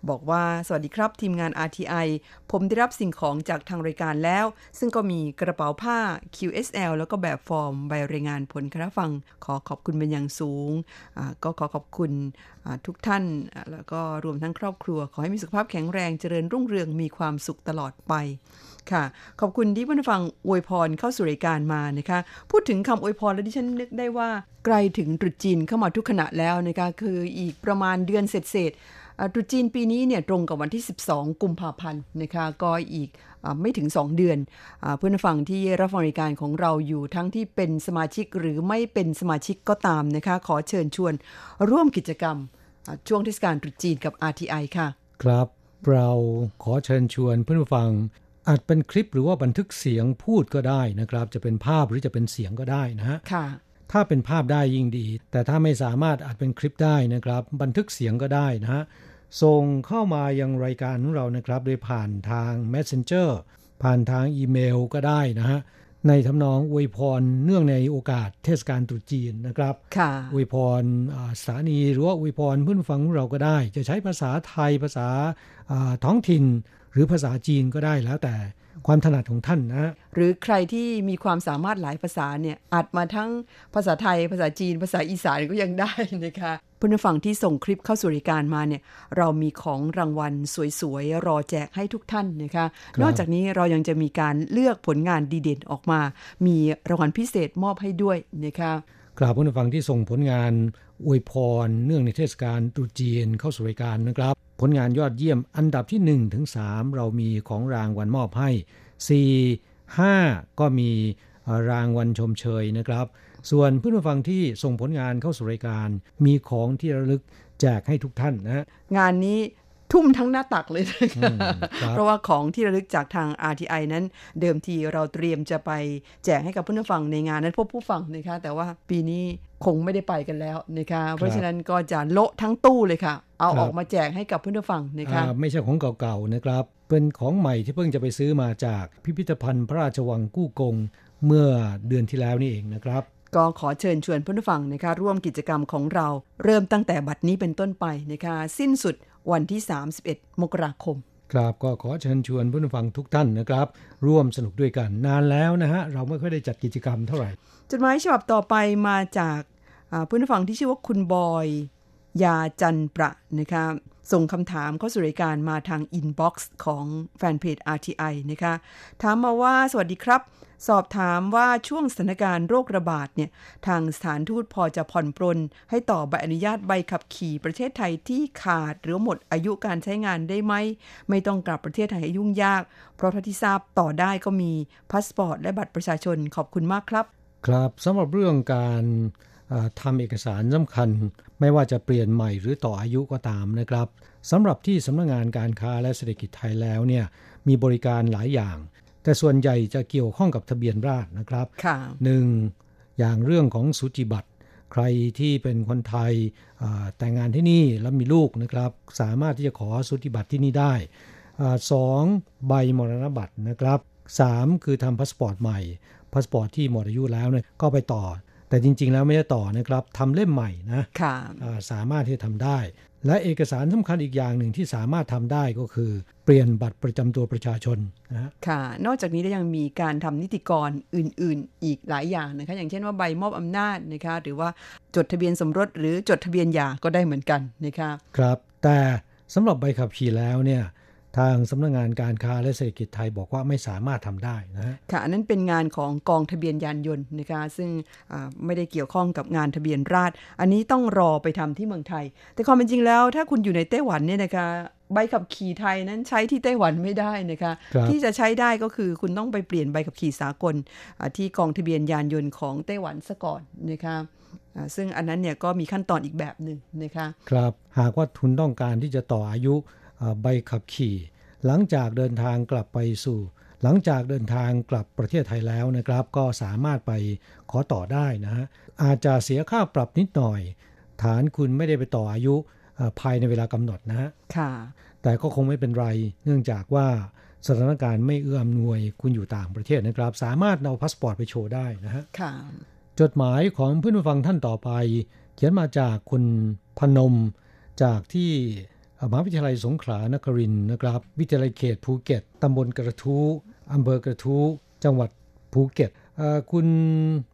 บอกว่าสวัสดีครับทีมงาน อาร์ ที ไอ ผมได้รับสิ่งของจากทางรายการแล้วซึ่งก็มีกระเป๋าผ้า คิว เอส แอล แล้วก็แบบฟอร์มใบรายงานผลคณะฟังขอขอบคุณเป็นอย่างสูงก็ขอขอบคุณทุกท่านแล้วก็รวมทั้งครอบครัวขอให้มีสุขภาพแข็งแรงเจริญรุ่งเรืองมีความสุขตลอดไปค่ะขอบคุณที่ผู้ฟังอวยพรเข้าสู่รายการมานะคะพูดถึงคำอวยพรแล้วดิฉันนึกได้ว่าใกล้ถึงตรุษจีนเข้ามาทุกขณะแล้วนะคะคืออีกประมาณเดือนเศษๆตรุษจีนปีนี้เนี่ยตรงกับวันที่สิบสองกุมภาพันธ์นะคะก็อีกไม่ถึงสองเดือนเพื่อนฟังที่รับฟังรายการของเราอยู่ทั้งที่เป็นสมาชิกหรือไม่เป็นสมาชิกก็ตามนะคะขอเชิญชวนร่วมกิจกรรมช่วงเทศกาลตรุษจีนกับ อาร์ ที ไอ ค่ะครับเราขอเชิญชวนเพื่อนผู้ฟังอาจเป็นคลิปหรือว่าบันทึกเสียงพูดก็ได้นะครับจะเป็นภาพหรือจะเป็นเสียงก็ได้นะฮะค่ะถ้าเป็นภาพได้ยิ่งดีแต่ถ้าไม่สามารถอาจเป็นคลิปได้นะครับบันทึกเสียงก็ได้นะฮะส่งเข้ามายังรายการของเรานะครับโดยผ่านทาง Messenger ผ่านทางอีเมลก็ได้นะฮะในทำนองอวยพรเนื่องในโอกาสเทศกาลตรุษจีนนะครับอวยพรสถานีหรือว่าอวยพรเพื่อนฟังของเราก็ได้จะใช้ภาษาไทยภาษาท้องถิ่นหรือภาษาจีนก็ได้แล้วแต่ความถนัดของท่านนะหรือใครที่มีความสามารถหลายภาษาเนี่ยอาจมาทั้งภาษาไทยภาษาจีนภาษาอีสานก็ยังได้นะคะเพื่อนฝั่งที่ส่งคลิปเข้าสู่รายการมาเนี่ยเรามีของรางวัลสวยๆรอแจกให้ทุกท่านนะคะนอกจากนี้เรายังจะมีการเลือกผลงานดีเด่นออกมามีรางวัลพิเศษมอบให้ด้วยนะคะกราบเพื่อนฝั่งที่ส่งผลงานอวยพรเนื่องในเทศกาลตรุษจีนเข้าสู่รายการนะครับผลงานยอดเยี่ยมอันดับที่หนึ่งถึงสามเรามีของรางวัลมอบให้สี่ ห้าก็มีรางวัลชมเชยนะครับส่วนเพื่อนผู้ฟังที่ส่งผลงานเข้าสู่รายการมีของที่ระลึกแจกให้ทุกท่านนะงานนี้ทุ่มทั้งหน้าตักเลยเพราะว่าของที่ระลึกจากทาง อาร์ ที ไอ นั้นเดิมทีเราเตรียมจะไปแจกให้กับเพื่อนผู้ฟังในงานนั้นพบผู้ฟังนะคะแต่ว่าปีนี้คงไม่ได้ไปกันแล้วนะคะเพราะฉะนั้นก็จะโละทั้งตู้เลยค่ะเอาออกมาแจกให้กับเพื่อนผู้ฟังนะคะไม่ใช่ของเก่าๆนะครับเป็นของใหม่ที่เพิ่งจะไปซื้อมาจากพิพิธภัณฑ์พระราชวังกู้กงเมื่อเดือนที่แล้วนี่เองนะครับก็ขอเชิญชวนเพื่อนผู้ฟังนะคะร่วมกิจกรรมของเราเริ่มตั้งแต่บัดนี้เป็นต้นไปนะคะสิ้นสุดวันที่สามสิบเอ็ดมกราคมครับก็ขอเชิญชวนผู้ฟังทุกท่านนะครับร่วมสนุกด้วยกันนานแล้วนะฮะเราไม่ค่อยได้จัดกิจกรรมเท่าไหร่จดหมายฉบับต่อไปมาจากผู้ฟังที่ชื่อว่าคุณบอยยาจันประนะคะส่งคำถามเข้าสู่รายการมาทางอินบ็อกซ์ของแฟนเพจ อาร์ ที ไอ นะคะถามมาว่าสวัสดีครับสอบถามว่าช่วงสถานการณ์โรคระบาดเนี่ยทางสถานทูตพอจะผ่อนปรนให้ต่อใบอนุญาตใบขับขี่ประเทศไทยที่ขาดหรือหมดอายุการใช้งานได้ไหมไม่ต้องกลับประเทศไทยให้ยุ่งยากเพราะเท่าที่ทราบต่อได้ก็มีพาสปอร์ตและบัตรประชาชนขอบคุณมากครับครับสำหรับเรื่องการทำเอกสารสำคัญไม่ว่าจะเปลี่ยนใหม่หรือต่ออายุก็ตามนะครับสำหรับที่สำนักงานการค้าและเศรษฐกิจไทยแล้วเนี่ยมีบริการหลายอย่างแต่ส่วนใหญ่จะเกี่ยวข้องกับทะเบียนราษฎร์นะครับหนึ่งอย่างเรื่องของสูติบัตรใครที่เป็นคนไทยแต่งงานที่นี่แล้วมีลูกนะครับสามารถที่จะขอสูติบัตรที่นี่ได้สองใบมรณบัตรนะครับสามคือทำพาสปอร์ตใหม่พาสปอร์ตที่หมดอายุแล้วเนี่ยก็ไปต่อแต่จริงๆแล้วไม่ได้ต่อนะครับทำเล่มใหม่นะสามารถที่จะทำได้และเอกสารสำคัญอีกอย่างหนึ่งที่สามารถทำได้ก็คือเปลี่ยนบัตรประจำตัวประชาชนนะค่ะนอกจากนี้ยังมีการทำนิติกรอื่นๆอีกหลายอย่างนะคะอย่างเช่นว่าใบมอบอำนาจนะคะหรือว่าจดทะเบียนสมรสหรือจดทะเบียนหย่าก็ได้เหมือนกันนะคะครับแต่สำหรับใบขับขี่แล้วเนี่ยทางสำนักงานการค้าและเศรษฐกิจไทยบอกว่าไม่สามารถทำได้นะค่ะอันนั้นเป็นงานของกองทะเบียนยานยนต์นะคะซึ่งไม่ได้เกี่ยวข้องกับงานทะเบียนราษฎร์อันนี้ต้องรอไปทำที่เมืองไทยแต่ความเป็นจริงแล้วถ้าคุณอยู่ในไต้หวันเนี่ยนะคะใบขับขี่ไทยนั้นใช้ที่ไต้หวันไม่ได้นะคะที่จะใช้ได้ก็คือคุณต้องไปเปลี่ยนใบขับขี่สากลที่กองทะเบียนยานยนต์ของไต้หวันซะก่อนนะคะ ซึ่งอันนั้นเนี่ยก็มีขั้นตอนอีกแบบหนึ่งนะคะครับหากว่าคุณต้องการที่จะต่ออายุใบขับขี่หลังจากเดินทางกลับไปสู่หลังจากเดินทางกลับประเทศไทยแล้วนะครับก็สามารถไปขอต่อได้นะฮะอาจจะเสียค่าปรับนิดหน่อยฐานคุณไม่ได้ไปต่ออายุภายในเวลากำหนดนะฮะค่ะแต่ก็คงไม่เป็นไรเนื่องจากว่าสถานการณ์ไม่เอื้ออำนวยคุณอยู่ต่างประเทศนะครับสามารถเอาพาสปอร์ตไปโชว์ได้นะฮะค่ะจดหมายของเพื่อนผู้ฟังท่านต่อไปเขียนมาจากคุณพนมจากที่มหาวิทยาลัยสงขลานครินทร์นะครับวิทยาลัยเขตภูเก็ตตำบลกระทู้อำเภอกระทู้จังหวัดภูเก็ตคุณ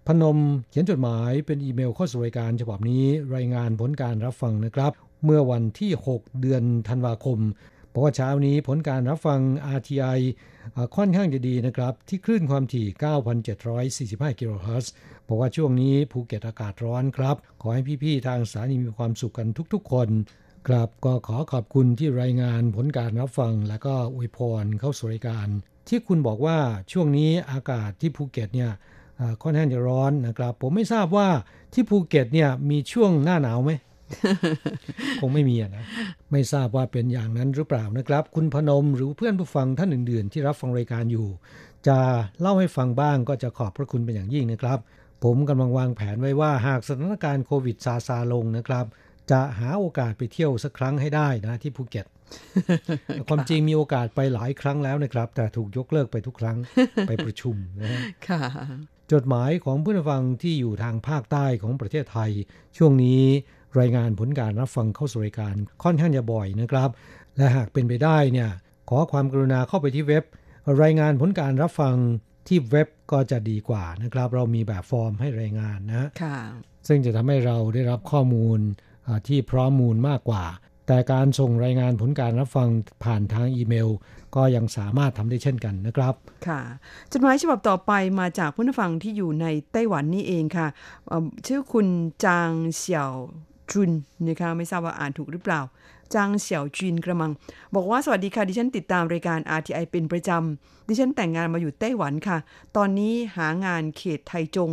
พนมเขียนจดหมายเป็นอีเมลข้อสู่รายการฉบับนี้รายงานผลการรับฟังนะครับเมื่อวันที่หกเดือนธันวาคมเพราะว่าเช้านี้ผลการรับฟัง อาร์ ที ไอ ค่อนข้างจะดีนะครับที่คลื่นความถี่ เก้าพันเจ็ดร้อยสี่สิบห้า กิโลเฮิรตซ์เพราะว่าช่วงนี้ภูเก็ตอากาศร้อนครับขอให้พี่ๆทางสถานีมีความสุขกันทุกๆคนครับก็ขอขอบคุณที่รายงานผลการรับฟังและก็อวยพรเข้าสู่รายการที่คุณบอกว่าช่วงนี้อากาศที่ภูเก็ตเนี่ยค่อนข้างจะร้อนนะครับผมไม่ทราบว่าที่ภูเก็ตเนี่ยมีช่วงหน้าหนาวไหมคงไม่มีนะไม่ทราบว่าเป็นอย่างนั้นหรือเปล่านะครับคุณพนมหรือเพื่อนผู้ฟังท่านอื่นๆที่รับฟังรายการอยู่จะเล่าให้ฟังบ้างก็จะขอบพระคุณเป็นอย่างยิ่งนะครับผมกำลังวางแผนไว้ว่าหากสถานการณ์โควิดซาซาลงนะครับจะหาโอกาสไปเที่ยวสักครั้งให้ได้นะที่ภูเก็ต ความจริงมีโอกาสไปหลายครั้งแล้วนะครับแต่ถูกยกเลิกไปทุกครั้ง ไปประชุมนะฮะ จดหมายของผู้ฟังที่อยู่ทางภาคใต้ของประเทศไทยช่วงนี้รายงานผลการรับฟังเข้าสู่รายการค่อนข้างจะบ่อยนะครับและหากเป็นไปได้เนี่ยขอความกรุณาเข้าไปที่เว็บรายงานผลการรับฟังที่เว็บก็จะดีกว่านะครับเรามีแบบฟอร์มให้รายงานนะซึ่งจะทำให้เราได้รับข้อมูลที่พร้อมมูลมากกว่าแต่การส่งรายงานผลการรับฟังผ่านทางอีเมลก็ยังสามารถทำได้เช่นกันนะครับค่ะจดหมายฉบับต่อไปมาจากผู้ฟังที่อยู่ในไต้หวันนี่เองค่ะชื่อคุณจางเสี่ยวจุนนะคะไม่ทราบว่าอ่านถูกหรือเปล่าจางเสี่ยวจุนกระมังบอกว่าสวัสดีค่ะดิฉันติดตามรายการ อาร์ ที ไอ เป็นประจำดิฉันแต่งงานมาอยู่ไต้หวันค่ะตอนนี้หางานเขตไทจง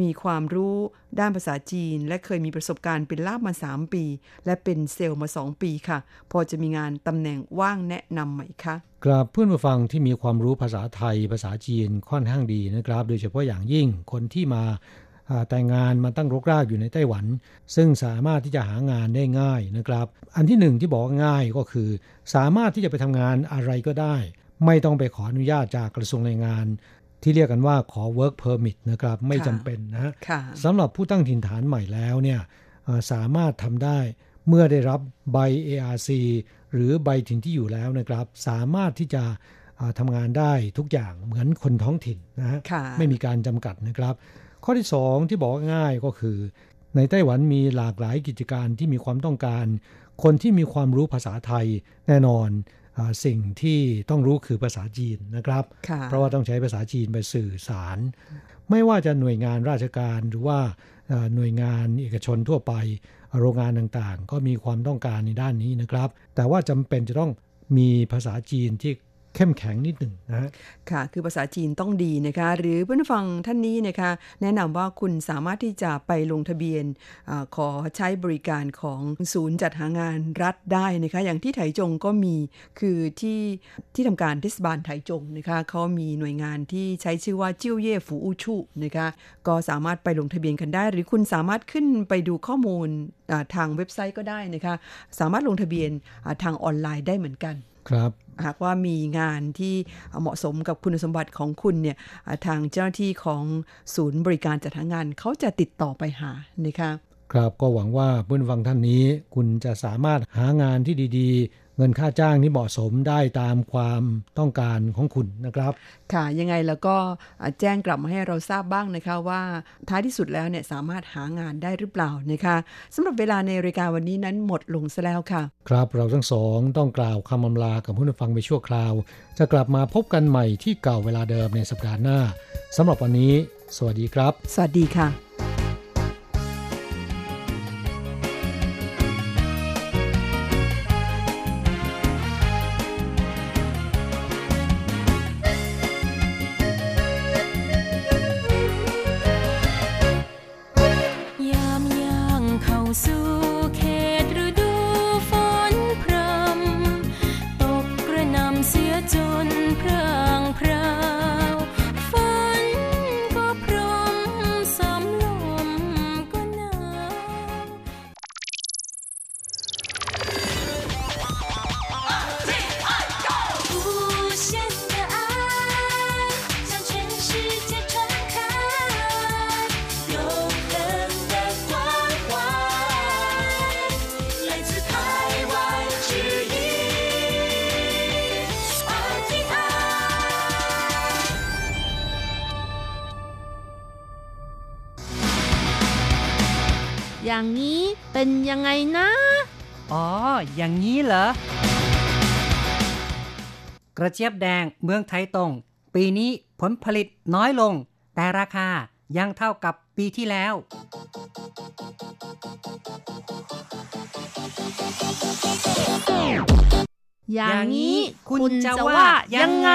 มีความรู้ด้านภาษาจีนและเคยมีประสบการณ์เป็นล่ามมาสามปีและเป็นเซลล์มาสองปีค่ะพอจะมีงานตำแหน่งว่างแนะนำไหมคะครับเพื่อนผู้ฟังที่มีความรู้ภาษาไทยภาษาจีนค่อนข้างดีนะครับโดยเฉพาะอย่างยิ่งคนที่มาแต่งงานมาตั้งรกรากอยู่ในไต้หวันซึ่งสามารถที่จะหางานได้ง่ายนะครับอันที่หนึ่งที่บอกง่ายก็คือสามารถที่จะไปทำงานอะไรก็ได้ไม่ต้องไปขออนุญาตจากกระทรวงแรงงานที่เรียกกันว่าขอ work permit นะครับไม่จำเป็นนะสำหรับผู้ตั้งถิ่นฐานใหม่แล้วเนี่ยสามารถทำได้เมื่อได้รับใบ เอ อาร์ ซี หรือใบถิ่นที่อยู่แล้วนะครับสามารถที่จะทำงานได้ทุกอย่างเหมือนคนท้องถิ่นนะฮะไม่มีการจำกัดนะครับข้อที่สองที่บอกง่ายก็คือในไต้หวันมีหลากหลายกิจการที่มีความต้องการคนที่มีความรู้ภาษาไทยแน่นอนสิ่งที่ต้องรู้คือภาษาจีนนะครับเพราะว่าต้องใช้ภาษาจีนไปสื่อสารไม่ว่าจะหน่วยงานราชการหรือว่าหน่วยงานเอกชนทั่วไปโรงงานต่างๆก็มีความต้องการในด้านนี้นะครับแต่ว่าจำเป็นจะต้องมีภาษาจีนที่เข้มแข็งนิดหนึ่งนะค่ะคือภาษาจีนต้องดีนะคะหรือเพื่อนฟังท่านนี้นะคะแนะนำว่าคุณสามารถที่จะไปลงทะเบียนอขอใช้บริการของศูนย์จัดหางานรัฐได้นะคะอย่างที่ไถจงก็มีคือที่ที่ทำการเทศบาลไถจงนะคะเขามีหน่วยงานที่ใช้ชื่อว่าจิ้วเย่ฝูอูชูนะคะก็สามารถไปลงทะเบียนกันได้หรือคุณสามารถขึ้นไปดูข้อมูลทางเว็บไซต์ก็ได้นะคะสามารถลงทะเบียนทางออนไลน์ได้เหมือนกันครับหากว่ามีงานที่เหมาะสมกับคุณสมบัติของคุณเนี่ยทางเจ้าหน้าที่ของศูนย์บริการจัดหางานเขาจะติดต่อไปหานะคะครับก็หวังว่าเพื่อนฟังท่านนี้คุณจะสามารถหางานที่ดีๆเงินค่าจ้างที่เหมาะสมได้ตามความต้องการของคุณนะครับค่ะยังไงแล้วก็แจ้งกลับมาให้เราทราบบ้างนะคะว่าท้ายที่สุดแล้วเนี่ยสามารถหางานได้หรือเปล่านะคะสำหรับเวลาในรายการวันนี้นั้นหมดลงซะแล้วค่ะครับเราทั้งสองต้องกล่าวคำอำลากับผู้ฟังไปชั่วคราวจะกลับมาพบกันใหม่ที่เก่าเวลาเดิมในสัปดาห์หน้าสำหรับวันนี้สวัสดีครับสวัสดีค่ะ เสียจนพรางพราวฝันก็พรมสำลมก็หนาว无限的爱向全世界传开，永恒的关怀来自台湾之音。อย่างนี้เป็นยังไงนะอ๋ออย่างนี้เหรอกระเจี๊ยบแดงเมืองไทยตรงปีนี้ผลผลิตน้อยลงแต่ราคายังเท่ากับปีที่แล้วอย่างนี้คุณจะว่ายังไง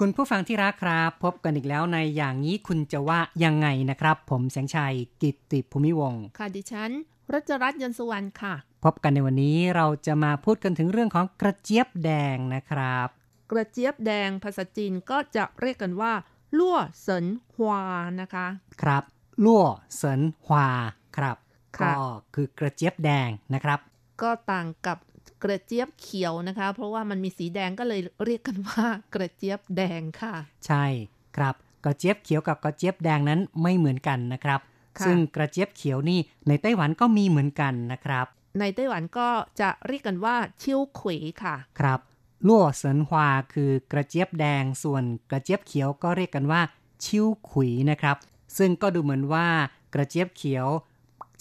คุณผู้ฟังที่รักครับพบกันอีกแล้วในอย่างนี้คุณจะว่ายังไงนะครับผมแสงชัยกิตติภูมิวงศ์ค่ะดิฉันรัชรัตน์ยนต์สุวรรณค่ะพบกันในวันนี้เราจะมาพูดกันถึงเรื่องของกระเจี๊ยบแดงนะครับกระเจี๊ยบแดงภาษาจีนก็จะเรียกกันว่าลั่วเสินฮวานะคะครับลั่วเสินฮวาครับก็คือกระเจี๊ยบแดงนะครับก็ต่างกับกระเจี๊ยบเขียวนะคะเพราะว่ามันมีสีแดงก็เลยเรียกกันว่ากระเจี๊ยบแดงค่ะใช่ครับกระเจี๊ยบเขียวกับกระเจี๊ยบแดงนั้นไม่เหมือนกันนะครับซึ่งกระเจี๊ยบเขียวนี่ในไต้หวันก็มีเหมือนกันนะครับในไต้หวันก็จะเรียกกันว่าเชี่ยวขุยค่ะครับลั่วเสินฮวาคือกระเจี๊ยบแดงส่วนกระเจี๊ยบเขียวก็เรียกกันว่าเชี่ยวขุยนะครับซึ่งก็ดูเหมือนว่ากระเจี๊ยบเขียว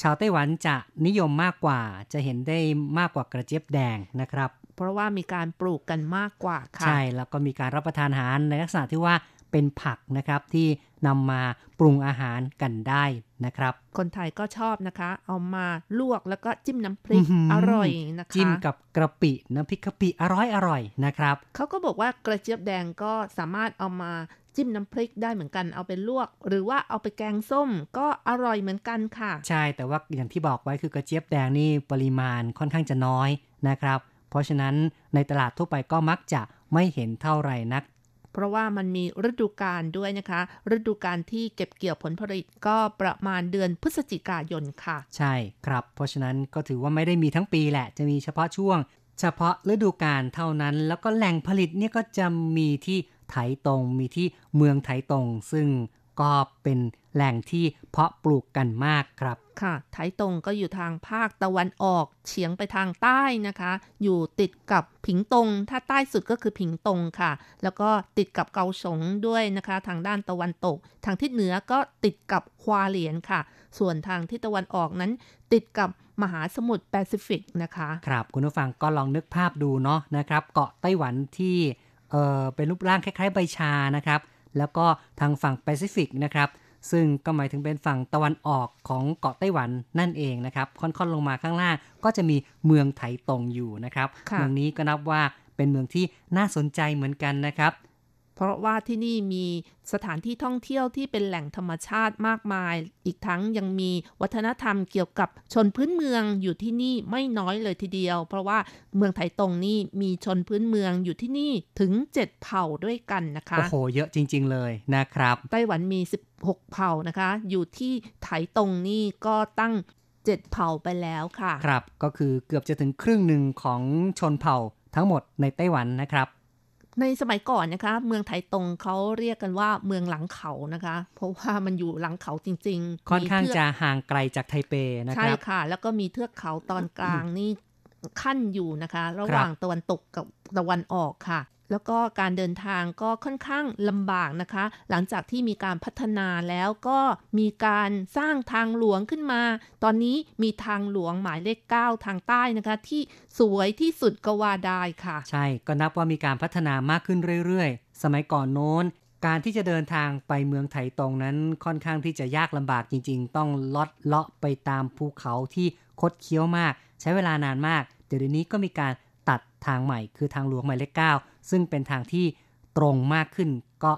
ชาวไต้หวันจะนิยมมากกว่าจะเห็นได้มากกว่ากระเจี๊ยบแดงนะครับเพราะว่ามีการปลูกกันมากกว่าค่ะใช่แล้วก็มีการรับประทานอาหารในลักษณะที่ว่าเป็นผักนะครับที่นำมาปรุงอาหารกันได้นะครับคนไทยก็ชอบนะคะเอามาลวกแล้วก็จิ้มน้ำพริก อร่อยนะคะจิ้มกับกระปิน้ำพริกกะปิอร่อยอร่อยนะครับเขาก็บอกว่ากระเจี๊ยบแดงก็สามารถเอามาจิ้มน้ำพริกได้เหมือนกันเอาไปลวกหรือว่าเอาไปแกงส้มก็อร่อยเหมือนกันค่ะใช่แต่ว่าอย่างที่บอกไว้คือกระเจี๊ยบแดงนี่ปริมาณค่อนข้างจะน้อยนะครับเพราะฉะนั้นในตลาดทั่วไปก็มักจะไม่เห็นเท่าไหร่นักเพราะว่ามันมีฤดูกาลด้วยนะคะฤดูกาลที่เก็บเกี่ยวผลผลิตก็ประมาณเดือนพฤศจิกายนค่ะใช่ครับเพราะฉะนั้นก็ถือว่าไม่ได้มีทั้งปีแหละจะมีเฉพาะช่วงเฉพาะฤดูกาลเท่านั้นแล้วก็แหล่งผลิตเนี่ยก็จะมีที่ไถตงมีที่เมืองไถตงซึ่งก็เป็นแหล่งที่เพาะปลูกกันมากครับค่ะไถตงก็อยู่ทางภาคตะวันออกเฉียงไปทางใต้นะคะอยู่ติดกับผิงตงถ้าใต้สุดก็คือผิงตงค่ะแล้วก็ติดกับเกาสงด้วยนะคะทางด้านตะวันตกทางทิศเหนือก็ติดกับควาเหลียนค่ะส่วนทางทิศตะวันออกนั้นติดกับมหาสมุทรแปซิฟิกนะคะครับคุณผู้ฟังก็ลองนึกภาพดูเนาะนะครับเกาะไต้หวันที่เอ่อเป็นรูปร่างคล้ายๆใบชานะครับแล้วก็ทางฝั่งแปซิฟิกนะครับซึ่งก็หมายถึงเป็นฝั่งตะวันออกของเกาะไต้หวันนั่นเองนะครับค่อนๆลงมาข้างล่างก็จะมีเมืองไถตงอยู่นะครับเมืองนี้ก็นับว่าเป็นเมืองที่น่าสนใจเหมือนกันนะครับเพราะว่าที่นี่มีสถานที่ท่องเที่ยวที่เป็นแหล่งธรรมชาติมากมายอีกทั้งยังมีวัฒนธรรมเกี่ยวกับชนพื้นเมืองอยู่ที่นี่ไม่น้อยเลยทีเดียวเพราะว่าเมืองไถตงนี่มีชนพื้นเมืองอยู่ที่นี่ถึงเจ็ดเผ่าด้วยกันนะคะโอ้โหเยอะจริงๆเลยนะครับไต้หวันมีสิบหกเผ่านะคะอยู่ที่ไถตงนี่ก็ตั้งเจ็ดเผ่าไปแล้วค่ะครับก็คือเกือบจะถึงครึ่งหนึ่งของชนเผ่าทั้งหมดในไต้หวันนะครับในสมัยก่อนนะคะเมืองไถตงเขาเรียกกันว่าเมืองหลังเขานะคะเพราะว่ามันอยู่หลังเขาจริงๆค่อนข้างจะห่างไกลจากไทเปนะครับใช่ค่ะแล้วก็มีเทือกเขาตอนกลางนี่ขั้นอยู่นะคะระหว่างตะวันตกกับตะวันออกค่ะแล้วก็การเดินทางก็ค่อนข้างลำบากนะคะหลังจากที่มีการพัฒนาแล้วก็มีการสร้างทางหลวงขึ้นมาตอนนี้มีทางหลวงหมายเลขเก้าทางใต้นะคะที่สวยที่สุดก็ว่าได้ค่ะใช่ก็นับว่ามีการพัฒนามากขึ้นเรื่อยๆสมัยก่อนโน้นการที่จะเดินทางไปเมืองไถตงนั้นค่อนข้างที่จะยากลำบากจริงๆต้องลอดเลาะไปตามภูเขาที่คดเคี้ยวมากใช้เวลานานมากเดี๋ยวนี้ก็มีการตัดทางใหม่คือทางหลวงหมายเลขเก้าซึ่งเป็นทางที่ตรงมากขึ้นก็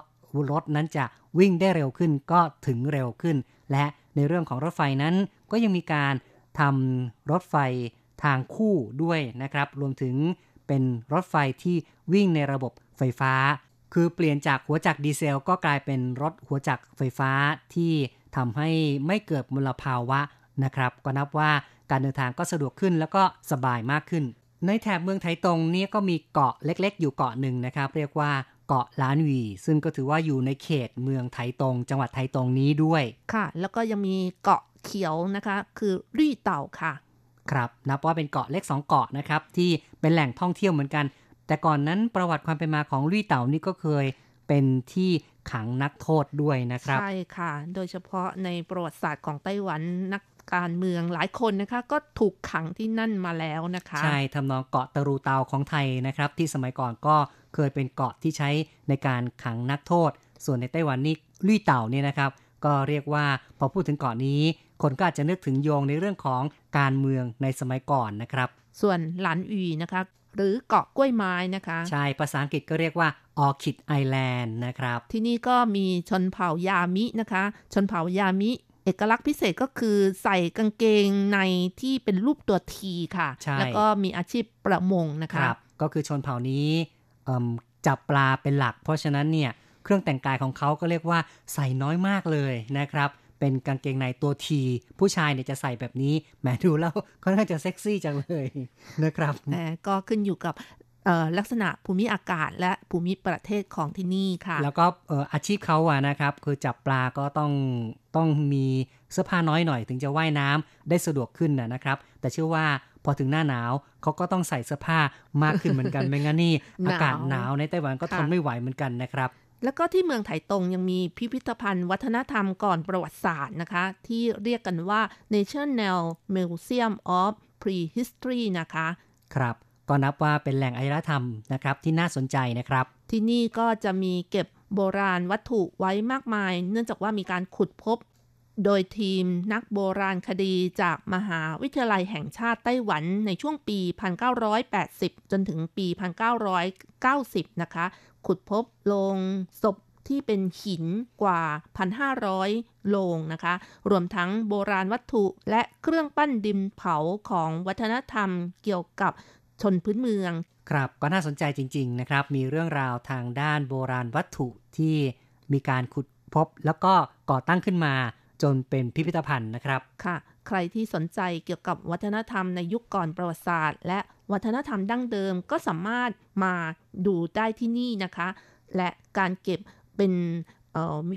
รถนั้นจะวิ่งได้เร็วขึ้นก็ถึงเร็วขึ้นและในเรื่องของรถไฟนั้นก็ยังมีการทำรถไฟ ทางคู่ด้วยนะครับรวมถึงเป็นรถไฟที่วิ่งในระบบไฟฟ้าคือเปลี่ยนจากหัวจักรดีเซลก็กลายเป็นรถหัวจักรไฟฟ้าที่ทำให้ไม่เกิดมลภาวะนะครับก็นับว่าการเดินทางก็สะดวกขึ้นแล้วก็สบายมากขึ้นในแถบเมืองไถตงนี้ก็มีเกาะเล็กๆอยู่เกาะหนึ่งนะครับเรียกว่าเกาะล้านวีซึ่งก็ถือว่าอยู่ในเขตเมืองไถตงจังหวัดไถตงนี้ด้วยค่ะแล้วก็ยังมีเกาะเขียวนะคะคือรี่เต่าค่ะครับนับว่าเป็นเกาะเล็กสองเกาะนะครับที่เป็นแหล่งท่องเที่ยวเหมือนกันแต่ก่อนนั้นประวัติความเป็นมาของรี่เต่านี่ก็เคยเป็นที่ขังนักโทษด้วยนะครับใช่ค่ะโดยเฉพาะในประวัติศาสตร์ของไต้หวันนักการเมืองหลายคนนะคะก็ถูกขังที่นั่นมาแล้วนะคะใช่ทำนองเกาะตะรูเตาของไทยนะครับที่สมัยก่อนก็เคยเป็นเกาะที่ใช้ในการขังนักโทษส่วนในไต้หวันนี่รี่เต่าเนี่ยนะครับก็เรียกว่าพอพูดถึงเกาะ น, นี้คนก็อาจจะนึกถึงโยงในเรื่องของการเมืองในสมัยก่อนนะครับส่วนหลันอีนะคะหรือเกาะกล้วยไม้นะคะใช่ภาษาอังกฤษก็เรียกว่า Orchid Island นะครับที่นี่ก็มีชนเผ่ายามินะคะชนเผ่ายามิเอกลักษณ์พิเศษก็คือใส่กางเกงในที่เป็นรูปตัวทีค่ะแล้วก็มีอาชีพประมงนะคะก็คือชนเผ่านี้จับปลาเป็นหลักเพราะฉะนั้นเนี่ยเครื่องแต่งกายของเขาก็เรียกว่าใส่น้อยมากเลยนะครับเป็นกางเกงในตัวทีผู้ชายเนี่ยจะใส่แบบนี้แหมดูแล้วก็น่าจะเซ็กซี่จังเลยนะครับก็ขึ้นอยู่กับลักษณะภูมิอากาศและภูมิประเทศของที่นี่ค่ะแล้วก็อาชีพเขาอะนะครับคือจับปลาก็ต้องต้องมีเสื้อผ้าน้อยหน่อยถึงจะว่ายน้ำได้สะดวกขึ้นนะครับแต่เชื่อว่าพอถึงหน้าหนาวเขาก็ต้องใส่เสื้อผ้ามากขึ้นเหมือนกันไม่งั้นนี่อากาศหนาวในไต้หวันก็ทนไม่ไหวเหมือนกันนะครับแล้วก็ที่เมืองไถตงยังมีพิพิธภัณฑ์วัฒนธรรมก่อนประวัติศาสตร์นะคะที่เรียกกันว่า National Museum of Prehistory นะคะครับก็นับว่าเป็นแหล่งอารยธรรมนะครับที่น่าสนใจนะครับที่นี่ก็จะมีเก็บโบราณวัตถุไว้มากมายเนื่องจากว่ามีการขุดพบโดยทีมนักโบราณคดีจากมหาวิทยาลัยแห่งชาติไต้หวันในช่วงปี หนึ่งพันเก้าร้อยแปดสิบ จนถึงปี หนึ่งพันเก้าร้อยเก้าสิบ นะคะขุดพบโลงศพที่เป็นหินกว่า หนึ่งพันห้าร้อย โลงนะคะรวมทั้งโบราณวัตถุและเครื่องปั้นดินเผาของวัฒนธรรมเกี่ยวกับชนพื้นเมืองครับก็น่าสนใจจริงๆนะครับมีเรื่องราวทางด้านโบราณวัตถุที่มีการขุดพบแล้วก็ก่อตั้งขึ้นมาจนเป็นพิพิธภัณฑ์นะครับค่ะใครที่สนใจเกี่ยวกับวัฒนธรรมในยุคก่อนประวัติศาสตร์และวัฒนธรรมดั้งเดิมก็สามารถมาดูได้ที่นี่นะคะและการเก็บเป็น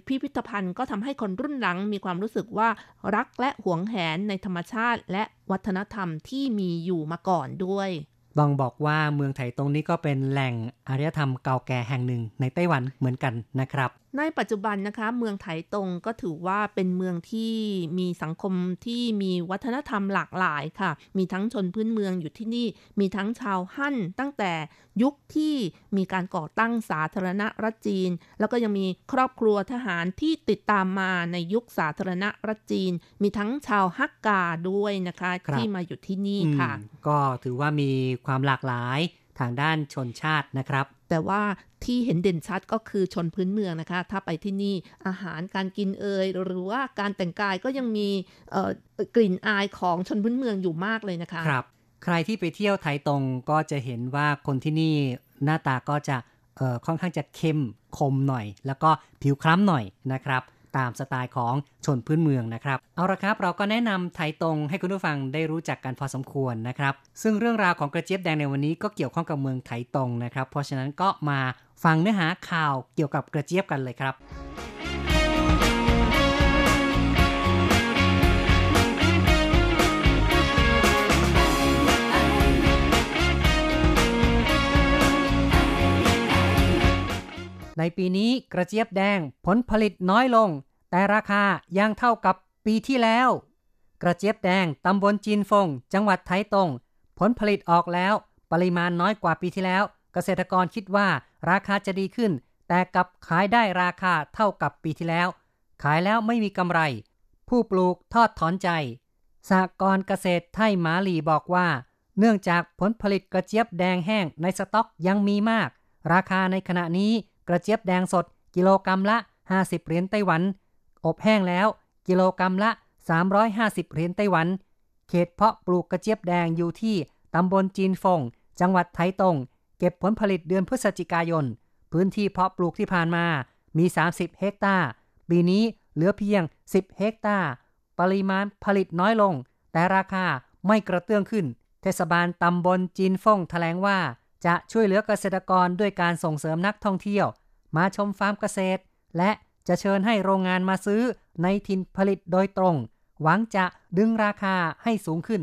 พิพิธภัณฑ์ก็ทำให้คนรุ่นหลังมีความรู้สึกว่ารักและหวงแหนในธรรมชาติและวัฒนธรรมที่มีอยู่มาก่อนด้วยต้องบอกว่าเมืองไถตงนี้ก็เป็นแหล่งอารยธรรมเก่าแก่แห่งหนึ่งในไต้หวันเหมือนกันนะครับในปัจจุบันนะคะเมืองไถตงก็ถือว่าเป็นเมืองที่มีสังคมที่มีวัฒนธรรมหลากหลายค่ะมีทั้งชนพื้นเมืองอยู่ที่นี่มีทั้งชาวฮั่นตั้งแต่ยุคที่มีการก่อตั้งสาธารณรัฐจีนแล้วก็ยังมีครอบครัวทหารที่ติดตามมาในยุคสาธารณรัฐจีนมีทั้งชาวฮักกาด้วยนะคะที่มาอยู่ที่นี่ค่ะก็ถือว่ามีความหลากหลายทางด้านชนชาตินะครับแต่ว่าที่เห็นเด่นชัดก็คือชนพื้นเมืองนะคะถ้าไปที่นี่อาหารการกินเอ่ยหรือว่าการแต่งกายก็ยังมีเอ่อกลิ่นอายของชนพื้นเมืองอยู่มากเลยนะคะครับใครที่ไปเที่ยวไถตงก็จะเห็นว่าคนที่นี่หน้าตาก็จะเอ่อค่อนข้างจะเข้มคมหน่อยแล้วก็ผิวคล้ำหน่อยนะครับตามสไตล์ของชนพื้นเมืองนะครับเอาละครับเราก็แนะนำไถตงให้คุณผู้ฟังได้รู้จักกันพอสมควรนะครับซึ่งเรื่องราวของกระเจี๊ยบแดงในวันนี้ก็เกี่ยวข้องกับเมืองไถตงนะครับเพราะฉะนั้นก็มาฟังเนื้อหาข่าวเกี่ยวกับกระเจี๊ยบกันเลยครับในปีนี้กระเจี๊ยบแดงผลผลิตน้อยลงแต่ราคายังเท่ากับปีที่แล้วกระเจี๊ยบแดงตำบลจีนฟงจังหวัดไถตงผลผลิตออกแล้วปริมาณน้อยกว่าปีที่แล้วเกษตรกรคิดว่าราคาจะดีขึ้นแต่กลับขายได้ราคาเท่ากับปีที่แล้วขายแล้วไม่มีกำไรผู้ปลูกทอดถอนใจสหกรณ์เกษตรไท่หมาหลีบอกว่าเนื่องจากผลผลิตกระเจี๊ยบแดงแห้งในสต๊อกยังมีมากราคาในขณะนี้กระเจี๊ยบแดงสดกิโลกรัมละห้าสิบเหรียญไต้หวันอบแห้งแล้วกิโลกรัมละสามร้อยห้าสิบเหรียญไต้หวัน เขตเพาะปลูกกระเจี๊ยบแดงอยู่ที่ตำบลจีนฟงจังหวัดไถตงเก็บผลผลิตเดือนพฤศจิกายนพื้นที่เพาะปลูกที่ผ่านมามีสามสิบเฮกตาร์ปีนี้เหลือเพียงสิบเฮกตาร์ปริมาณผลิตน้อยลงแต่ราคาไม่กระเตื้องขึ้นเทศบาลตำบลจีนฟงแถลงว่าจะช่วยเหลือเกษตรกรด้วยการส่งเสริมนักท่องเที่ยวมาชมฟาร์มเกษตรและจะเชิญให้โรงงานมาซื้อในถิ่นผลิตโดยตรงหวังจะดึงราคาให้สูงขึ้น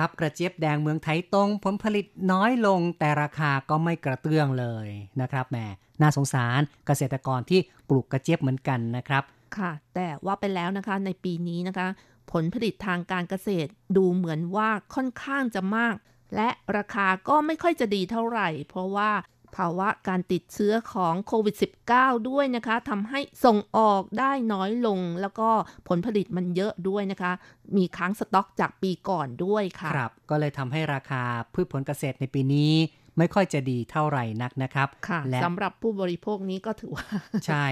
ครับกระเจี๊ยบแดงเมืองไทยตรงผลผลิตน้อยลงแต่ราคาก็ไม่กระเตื้องเลยนะครับแม่น่าสงสารเกษตรกรที่ปลูกกระเจี๊ยบเหมือนกันนะครับค่ะแต่ว่าไปแล้วนะคะในปีนี้นะคะผลผลิตทางการเกษตรดูเหมือนว่าค่อนข้างจะมากและราคาก็ไม่ค่อยจะดีเท่าไหร่เพราะว่าภาวะการติดเชื้อของโควิด สิบเก้า ด้วยนะคะทำให้ส่งออกได้น้อยลงแล้วก็ผลผลิตมันเยอะด้วยนะคะมีค้างสต็อกจากปีก่อนด้วยค่ะครับก็เลยทำให้ราคาพืชผลเกษตรในปีนี้ไม่ค่อยจะดีเท่าไหร่นักนะครับค่ะและสำหรับผู้บริโภคนี้ก็ถือว่าใช่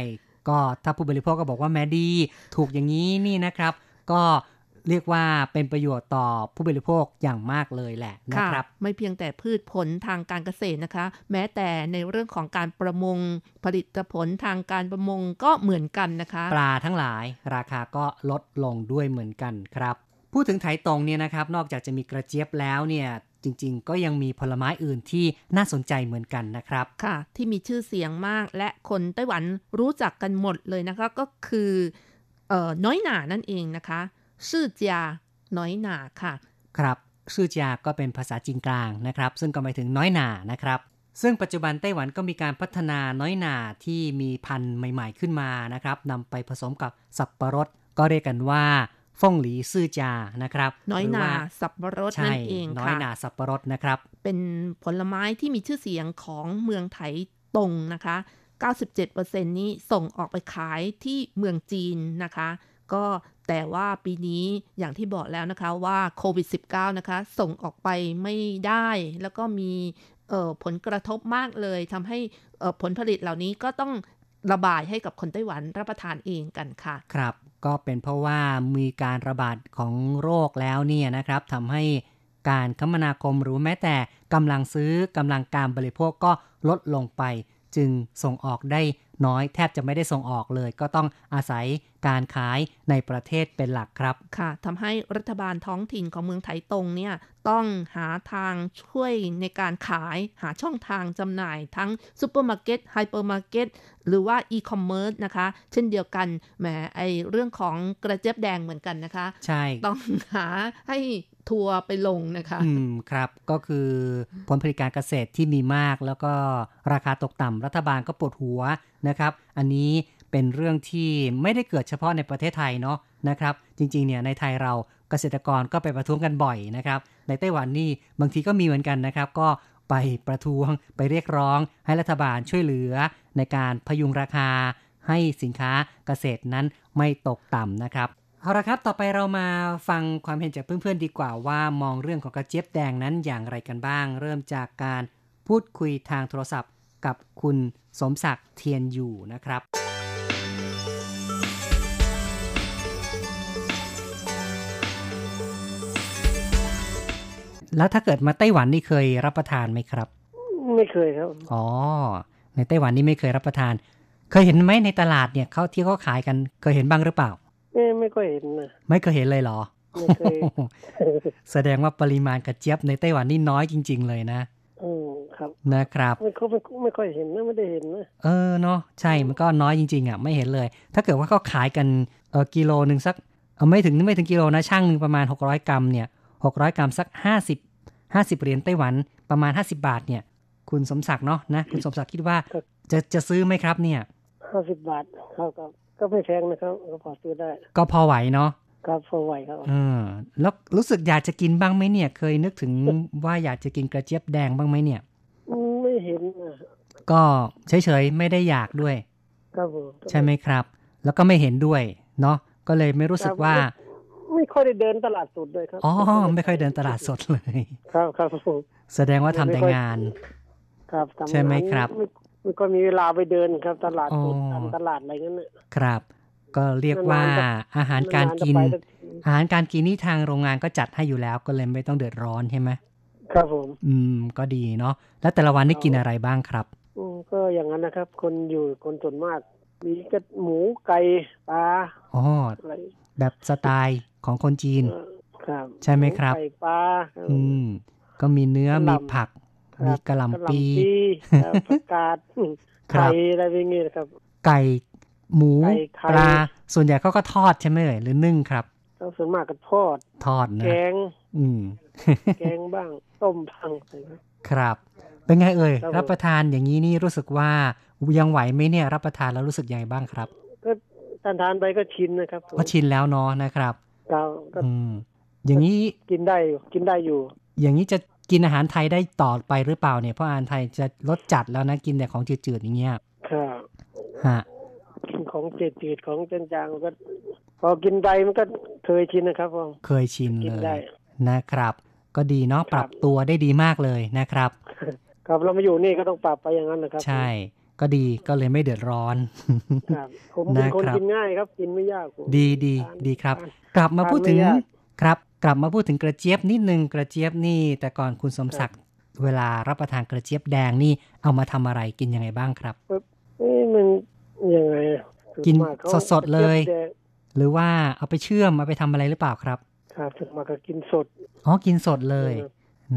ก็ถ้าผู้บริโภคก็บอกว่าแม่ดีถูกอย่างนี้นี่นะครับก็เรียกว่าเป็นประโยชน์ต่อผู้บริโภคอย่างมากเลยแหละนะครับไม่เพียงแต่พืชผลทางการเกษตรนะคะแม้แต่ในเรื่องของการประมงผลิตผลทางการประมงก็เหมือนกันนะคะปลาทั้งหลายราคาก็ลดลงด้วยเหมือนกันครับพูดถึงไถตงเนี่ยนะครับนอกจากจะมีกระเจี๊ยบแล้วเนี่ยจริงๆก็ยังมีผลไม้อื่นที่น่าสนใจเหมือนกันนะครับค่ะที่มีชื่อเสียงมากและคนไต้หวันรู้จักกันหมดเลยนะคะก็คือเอ่อน้อยหน่านั่นเองนะคะชื่อเจียน้อยหน่าค่ะครับชื่อเจียก็เป็นภาษาจีนกลางนะครับซึ่งก็หมายถึงน้อยหน่านะครับซึ่งปัจจุบันไต้หวันก็มีการพัฒนาน้อยหน่าที่มีพันธุ์ใหม่ๆขึ้นมานะครับนำไปผสมกับสับปะรดก็เรียกกันว่าฟ่งหลีซื่อจานะครับน้อยหน่าสับปะรดนั่นเองค่ะน้อยหน่าสับปะรดนะครับเป็นผลไม้ที่มีชื่อเสียงของเมืองไถตงนะคะ เก้าสิบเจ็ดเปอร์เซ็นต์ นี้ส่งออกไปขายที่เมืองจีนนะคะก็แต่ว่าปีนี้อย่างที่บอกแล้วนะคะว่าโควิด สิบเก้า นะคะส่งออกไปไม่ได้แล้วก็มีเอ่อผลกระทบมากเลยทำให้เอ่อผลผลิตเหล่านี้ก็ต้องระบายให้กับคนไต้หวันรับประทานเองกันค่ะครับก็เป็นเพราะว่ามีการระบาดของโรคแล้วเนี่ยนะครับทำให้การคมนาคมหรือแม้แต่กำลังซื้อกำลังการบริโภคก็ลดลงไปจึงส่งออกได้น้อยแทบจะไม่ได้ส่งออกเลยก็ต้องอาศัยการขายในประเทศเป็นหลักครับค่ะทำให้รัฐบาลท้องถิ่นของเมืองไถตงเนี่ยต้องหาทางช่วยในการขายหาช่องทางจำหน่ายทั้งซุปเปอร์มาร์เก็ตไฮเปอร์มาร์เก็ตหรือว่าอีคอมเมิร์ซนะคะเช่นเดียวกันแหมไอเรื่องของกระเจี๊ยบแดงเหมือนกันนะคะใช่ต้องหาให้ทัวร์ไปลงนะคะอืมครับก็คือผลผลิตการเกษตรที่มีมากแล้วก็ราคาตกต่ำรัฐบาลก็ปวดหัวนะครับอันนี้เป็นเรื่องที่ไม่ได้เกิดเฉพาะในประเทศไทยเนาะนะครับจริงๆเนี่ยในไทยเราเกษตรกรก็ไปประท้วงกันบ่อยนะครับในไต้หวันนี่บางทีก็มีเหมือนกันนะครับก็ไปประท้วงไปเรียกร้องให้รัฐบาลช่วยเหลือในการพยุงราคาให้สินค้าเกษตรนั้นไม่ตกต่ำนะครับเอาละครับต่อไปเรามาฟังความเห็นจากเพื่อนๆดีกว่าว่ามองเรื่องของกระเจี๊ยบแดงนั้นอย่างไรกันบ้างเริ่มจากการพูดคุยทางโทรศัพท์กับคุณสมศักดิ์เทียนอยู่นะครับแล้วถ้าเกิดมาไต้หวันนี่เคยรับประทานไหมครับไม่เคยครับอ๋อในไต้หวันนี่ไม่เคยรับประทานเคยเห็นไหมในตลาดเนี่ยเขาที่เขาขายกันเคยเห็นบ้างหรือเปล่าไม่ไม่เคยเห็นนะไม่เคยเห็นเลยเหรอไม่เคย แสดงว่าปริมาณกระเจี๊ยบในไต้หวันนี่น้อยจริงๆเลยนะอืมครับนะครับไม่ค่อยไม่ค่อยเห็นนะไม่ได้เห็นนะเออเนาะใช่มันก็น้อยจริงๆอ่ะไม่เห็นเลยถ้าเกิดว่าเขาขายกันเออกิโลนึงสักเอาไม่ถึงไม่ถึงกิโลนะช่างนึงประมาณหกร้อยกรัมเนี่ยหกร้อยกรัมสัก50 50เหรียญไต้หวันประมาณห้าสิบบาทเนี่ยคุณสมศักดิ์เนาะนะคุณสมศักดิ์คิดว่าจะจะซื้อไหมครับเนี่ยห้าสิบบาทครับก็ไม่แพงนะครับก็พอซื้อได้ก็พอไหวเนาะก็พอไหวครับเออแล้วรู้สึกอยากจะกินบ้างไหมเนี่ยเคยนึกถึงว่าอยากจะกินกระเจี๊ยบแดงบ้างไหมเนี่ยไม่เห็นนะก็เฉยๆไม่ได้อยากด้วยครับผมใช่ไหมครับแล้วก็ไม่เห็นด้วยเนาะก็เลยไม่รู้สึกว่าไม่ ไม่ค่อยได้เดินตลาดสดเลยครับอ๋อไม่ค่อยเดินตลาดสดเลยครับครับผมแสดงว่าทำแต่งานครับใช่ไหมครับมันก็มีเวลาไปเดินครับตลาดสดตามตลาดอะไรเงี้ยครับก็เรียกว่าอาหารการกินอาหารการกินนี่ทางโรงงานก็จัดให้อยู่แล้วก็เลยไม่ต้องเดือดร้อนใช่ไหมครับผมอืมก็ดีเนาะแล้วแต่ละวันได้กินอะไรบ้างครับอืมก็อย่างนั้นนะครับคนอยู่คนส่วนมากมีกระหมูไก่ปลาอ๋อแบบสไตล์ของคนจีนครับใช่ไหมครับไก่ปลาอืมก็มีเนื้อมีผักมีกะหล่ำปีผักกาดไก่อะไรอย่างงี้นะครับไก่หมูปลาส่วนใหญ่เขาก็ทอดใช่ไหมเอ่ยหรือนึ่งครับเขาส่วนมากก็ทอดทอดนะแกงอืมแกงบ้างต้มบ้างครับเป็นไงเอ่ยรับประทานอย่างนี้นี่รู้สึกว่ายังไหวไหมเนี่ยรับประทานแล้วรู้สึกยังไงบ้างครับก็ทานทานไปก็ชินนะครับก็ชินแล้วเนาะนะครับก็อย่างนี้กินได้กินได้อยู่อย่างนี้จะกินอาหารไทยได้ต่อไปหรือเปล่าเนี่ยเพราะอาหารไทยจะลดจัดแล้วนะกินแต่ของจืดๆอย่างเงี้ยครับฮะกินของจืดๆของจางๆก็พอกินไปมันก็เคยชินนะครับผมเคยชินเลยนะครับก็ดีเนาะปรับตัวได้ดีมากเลยนะครับครับเรามาอยู่นี่ก็ต้องปรับไปอย่างนั้นนะครับใช่ก็ดีก็เลยไม่เดือดร้อนครับผมเป็นคนกินง่ายครับกินไม่ยากดีดีดีครับกลับมาพูดถึงครับกลับมาพูดถึงกระเจี๊ยบนิดนึงกระเจี๊ยบนี่แต่ก่อนคุณสมศักดิ์เวลารับประทานกระเจี๊ยบแดงนี่เอามาทำอะไรกินยังไงบ้างครับเอ้ยมันยังไงกินสดๆเลยหรือว่าเอาไปเชื่อมเอาไปทำอะไรหรือเปล่าครับครับถึงมาก็กินสดอ๋อกินสดเลย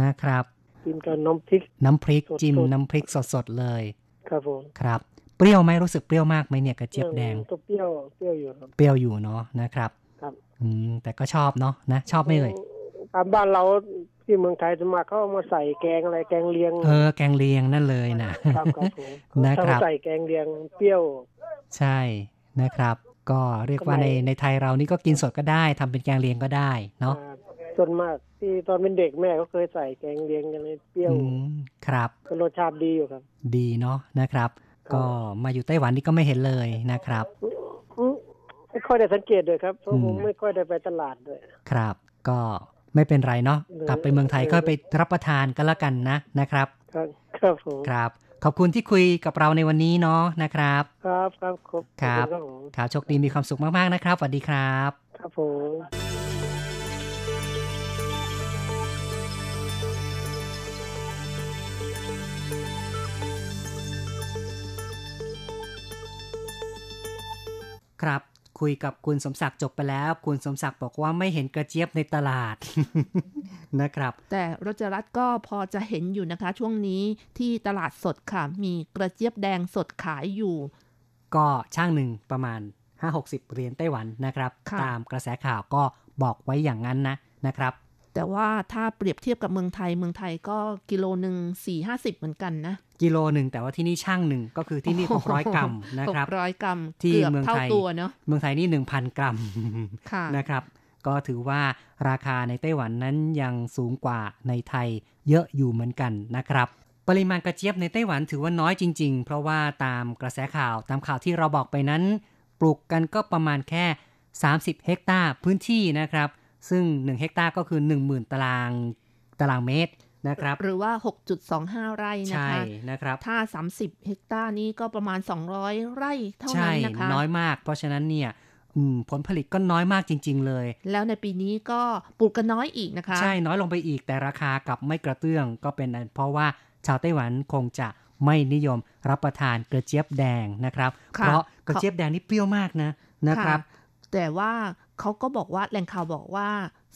นะครับกินกับน้ำพริกน้ำพริกจิ้มน้ำพริกสดๆเลยครับผมครับเปรี้ยวไหมรู้สึกเปรี้ยวมากไหมเนี่ยกระเจี๊ยบแดงก็เปรี้ยวเปรี้ยวอยู่ครับเปรี้ยวอยู่เนาะนะครับครับอืมแต่ก็ชอบเนาะนะชอบไม่เลยตามบ้านเราที่เมืองไทยจะมาเข้ามาใส่แกงอะไรแกงเลียงเออแกงเลียงนั่นเลยนะครับครับผมนะครับใส่แกงเลียงเปรี้ยวใช่นะครับก็เรียกว่าในในไทยเรานี่ก็กินสดก็ได้ทำเป็นแกงเลียงก็ได้เนาะส่วนมากที่ตอนเป็นเด็กแม่ก็เคยใส่แกงเลียงกันเลยเปรี้ยวครับก็รสชาติดีอยู่ครับดีเนาะนะครับก็มาอยู่ไต้หวันนี่ก็ไม่เห็นเลยนะครับไม่ค่อยได้สังเกตเลยครับเพราะผมไม่ค่อยได้ไปตลาดด้วยครับก็ไม่เป็นไรเนาะกลับไปเมืองไทยก็ไปรับประทานก็แล้วกันนะนะครับครับผมครับขอบคุณที่คุยกับเราในวันนี้เนาะนะครับครับครับครับครับโชคดีมีความสุขมากๆนะครับสวัสดีครับครับผมครับคุยกับคุณสมศักดิ์จบไปแล้วคุณสมศักดิ์บอกว่าไม่เห็นกระเจี๊ยบในตลาด นะครับแต่รจรัตน์ก็พอจะเห็นอยู่นะคะช่วงนี้ที่ตลาดสดค่ะมีกระเจี๊ยบแดงสดขายอยู่ก็ช่างหนึ่งประมาณ ห้าหกสิบ เหรียญไต้หวันนะครับตามกระแสข่าวก็บอกไว้อย่างนั้นนะนะครับแต่ว่าถ้าเปรียบเทียบกับเมืองไทยเมืองไทยก็กิโลนึง สี่ร้อยห้าสิบ เหมือนกันนะกิโลหนึ่งแต่ว่าที่นี่ช่างหนึ่งก็คือที่นี่หกร้อยกรัมนะครับหกร้อยกรัมที่เมืองไทยเมืองไทยนี่ หนึ่งพัน กรัมนะครับก็ถือว่าราคาในไต้หวันนั้นยังสูงกว่าในไทยเยอะอยู่เหมือนกันนะครับปริมาณกระเจี๊ยบในไต้หวันถือว่าน้อยจริงๆเพราะว่าตามกระแสข่าวตามข่าวที่เราบอกไปนั้นปลูกกันก็ประมาณแค่สามสิบเฮกตาร์พื้นที่นะครับซึ่งหนึ่งเฮกตาร์ก็คือ หนึ่งหมื่น ตารางตารางเมตรนะครับหรือว่า หกจุดสองห้า ไร่นะคะนะครับถ้าสามสิบเฮกตาร์นี้ก็ประมาณสองร้อยไร่เท่านั้นนะคะน้อยมากเพราะฉะนั้นเนี่ยผลผลิตก็น้อยมากจริงๆเลยแล้วในปีนี้ก็ปลูกกันน้อยอีกนะคะใช่น้อยลงไปอีกแต่ราคากลับไม่กระเตื้องก็เป็นเพราะว่าชาวไต้หวันคงจะไม่นิยมรับประทานกระเจี๊ยบแดงนะครับเพราะกระเจี๊ยบแดงนี่เปรี้ยวมากนะนะครับแต่ว่าเขาก็บอกว่าแหล่งข่าวบอกว่า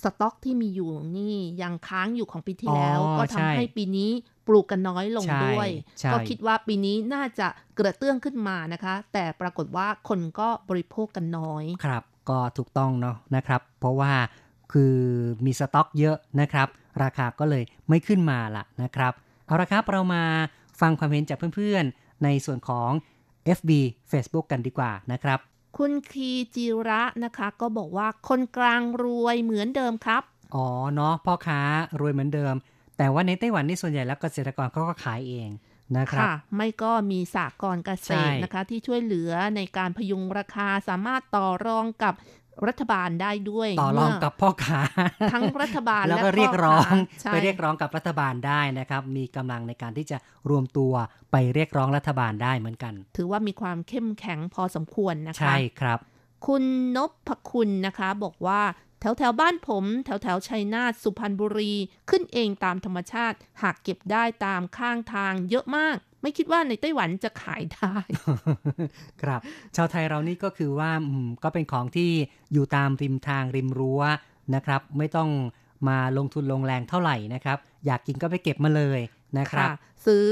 สต็อกที่มีอยู่นี่ยังค้างอยู่ของปีที่แล้วก็ทำให้ปีนี้ปลูกกันน้อยลงด้วยก็คิดว่าปีนี้น่าจะกระเตื้องขึ้นมานะคะแต่ปรากฏว่าคนก็บริโภคกันน้อยครับก็ถูกต้องเนาะนะครับเพราะว่าคือมีสต็อกเยอะนะครับราคาก็เลยไม่ขึ้นมาละนะครับเอาละครับเรามาฟังความเห็นจากเพื่อนๆในส่วนของ เอฟ บี Facebook กันดีกว่านะครับคุณคีจิระนะคะก็บอกว่าคนกลางรวยเหมือนเดิมครับอ๋อเนาะพ่อค้ารวยเหมือนเดิมแต่ว่าในไต้หวันนี่ส่วนใหญ่แล้วเกษตรกรเขาก็ขายเองนะครับค่ะไม่ก็มีสหกรณ์เกษตรนะคะที่ช่วยเหลือในการพยุงราคาสามารถต่อรองกับ รัฐบาลได้ด้วยต่อรองกับพ่อค้าทั้งรัฐบาลแล้วก็เรียกร้องไปเรียกร้องกับรัฐบาลได้นะครับมีกำลังในการที่จะรวมตัวไปเรียกร้องรัฐบาลได้เหมือนกันถือว่ามีความเข้มแข็งพอสมควรนะคะใช่ครับคุณนพคุณนะคะบอกว่าแถวแถวบ้านผมแถวแถวชัยนาทสุพรรณบุรีขึ้นเองตามธรรมชาติหากเก็บได้ตามข้างทางเยอะมากไม่คิดว่าในไต้หวันจะขายได้ครับชาวไทยเรานี่ก็คือว่าก็เป็นของที่อยู่ตามริมทางริมรั้วนะครับไม่ต้องมาลงทุนลงแรงเท่าไหร่นะครับอยากกินก็ไปเก็บมาเลยนะครับซื้อ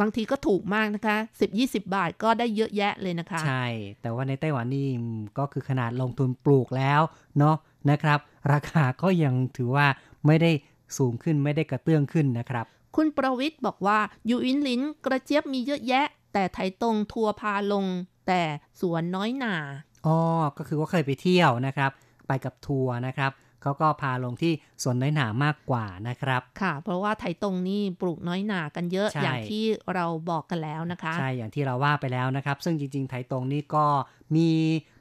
บางทีก็ถูกมากนะคะ สิบถึงยี่สิบบาทก็ได้เยอะแยะเลยนะคะใช่แต่ว่าในไต้หวันนี่ก็คือขนาดลงทุนปลูกแล้วเนาะนะครับราคาก็ยังถือว่าไม่ได้สูงขึ้นไม่ได้กระเตื้องขึ้นนะครับคุณประวิทย์บอกว่าอยู่อินหลินกระเจี๊ยบมีเยอะแยะแต่ไถตรงทัวพาลงแต่สวนน้อยหนาอ๋อก็คือว่าเคยไปเที่ยวนะครับไปกับทัวร์นะครับเขาก็พาลงที่สวนน้อยหนามากกว่านะครับค่ะเพราะว่าไถตรงนี่ปลูกน้อยหนากันเยอะอย่างที่เราบอกกันแล้วนะคะใช่อย่างที่เราว่าไปแล้วนะครับซึ่งจริงๆไถตรงนี่ก็มี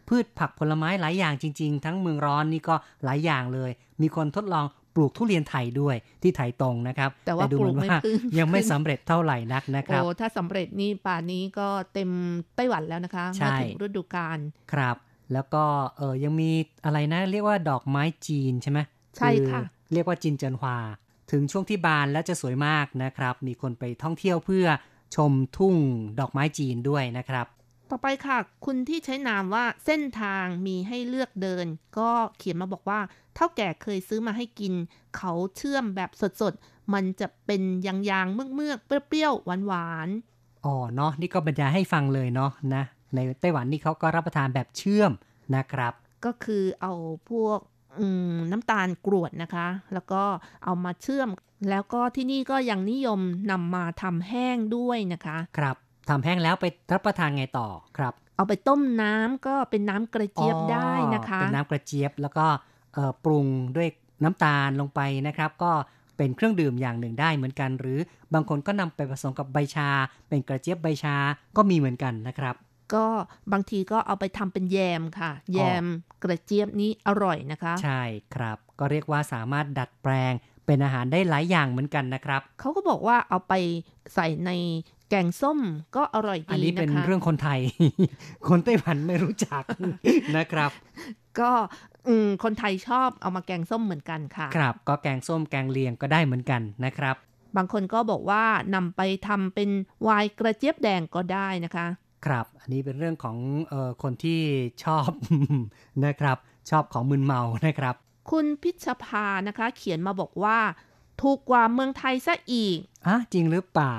พืชผักผลไม้หลายอย่างจริงๆทั้งเมืองร้อนนี่ก็หลายอย่างเลยมีคนทดลองปลูกทุเรียนไทยด้วยที่ไถตรงนะครับแต่ว่าดูเหมือนว่ายังไม่สำเร็จเท่าไหร่นักนะครับโอ้ถ้าสำเร็จนี่ป่านี้ก็เต็มไต้หวันแล้วนะคะมาถึงฤดูกาลครับแล้วก็เออยังมีอะไรนะเรียกว่าดอกไม้จีนใช่ไหมใช่ค่ะเรียกว่าจินเจินฮวาถึงช่วงที่บานแล้วจะสวยมากนะครับมีคนไปท่องเที่ยวเพื่อชมทุ่งดอกไม้จีนด้วยนะครับต่อไปค่ะคุณที่ใช้นามว่าเส้นทางมีให้เลือกเดินก็เขียนมาบอกว่าเท่าแก่เคยซื้อมาให้กินเขาเชื่อมแบบสดๆมันจะเป็นยางๆเมือกๆเปรี้ยวๆหวานๆอ๋อเนาะนี่ก็บรรยายให้ฟังเลยเนาะนะในไต้หวันนี่เขาก็รับประทานแบบเชื่อมนะครับก็คือเอาพวกน้ำตาลกรวดนะคะแล้วก็เอามาเชื่อมแล้วก็ที่นี่ก็ยังนิยมนำมาทำแห้งด้วยนะคะครับทำแห้งแล้วไปรับประทานไงต่อครับเอาไปต้มน้ำก็เป็นน้ำกระเจี๊ยบได้นะคะเป็นน้ำกระเจี๊ยบแล้วก็ปรุงด้วยน้ำตาลลงไปนะครับก็เป็นเครื่องดื่มอย่างหนึ่งได้เหมือนกันหรือบางคนก็นำไปผสมกับใบชาเป็นกระเจี๊ยบใบชาก็มีเหมือนกันนะครับก็บางทีก็เอาไปทำเป็นแยมค่ะแยมกระเจี๊ยบนี้อร่อยนะคะใช่ครับก็เรียกว่าสามารถดัดแปลงเป็นอาหารได้หลายอย่างเหมือนกันนะครับเขาก็บอกว่าเอาไปใส่ในแกงส้มก็อร่อยดีนะคะอันนี้เป็นเรื่องคนไทยคนไต้หวันไม่รู้จักนะครับก็คนไทยชอบเอามาแกงส้มเหมือนกันค่ะครับก็แกงส้มแกงเลียงก็ได้เหมือนกันนะครับบางคนก็บอกว่านำไปทำเป็นไวน์กระเจี๊ยบแดงก็ได้นะคะครับอันนี้เป็นเรื่องของเอ่อคนที่ชอบ นะครับชอบของมึนเมานะครับคุณพิชภานะคะเขียนมาบอกว่าถูกกว่าเมืองไทยซะอีกอ่ะจริงหรือเปล่า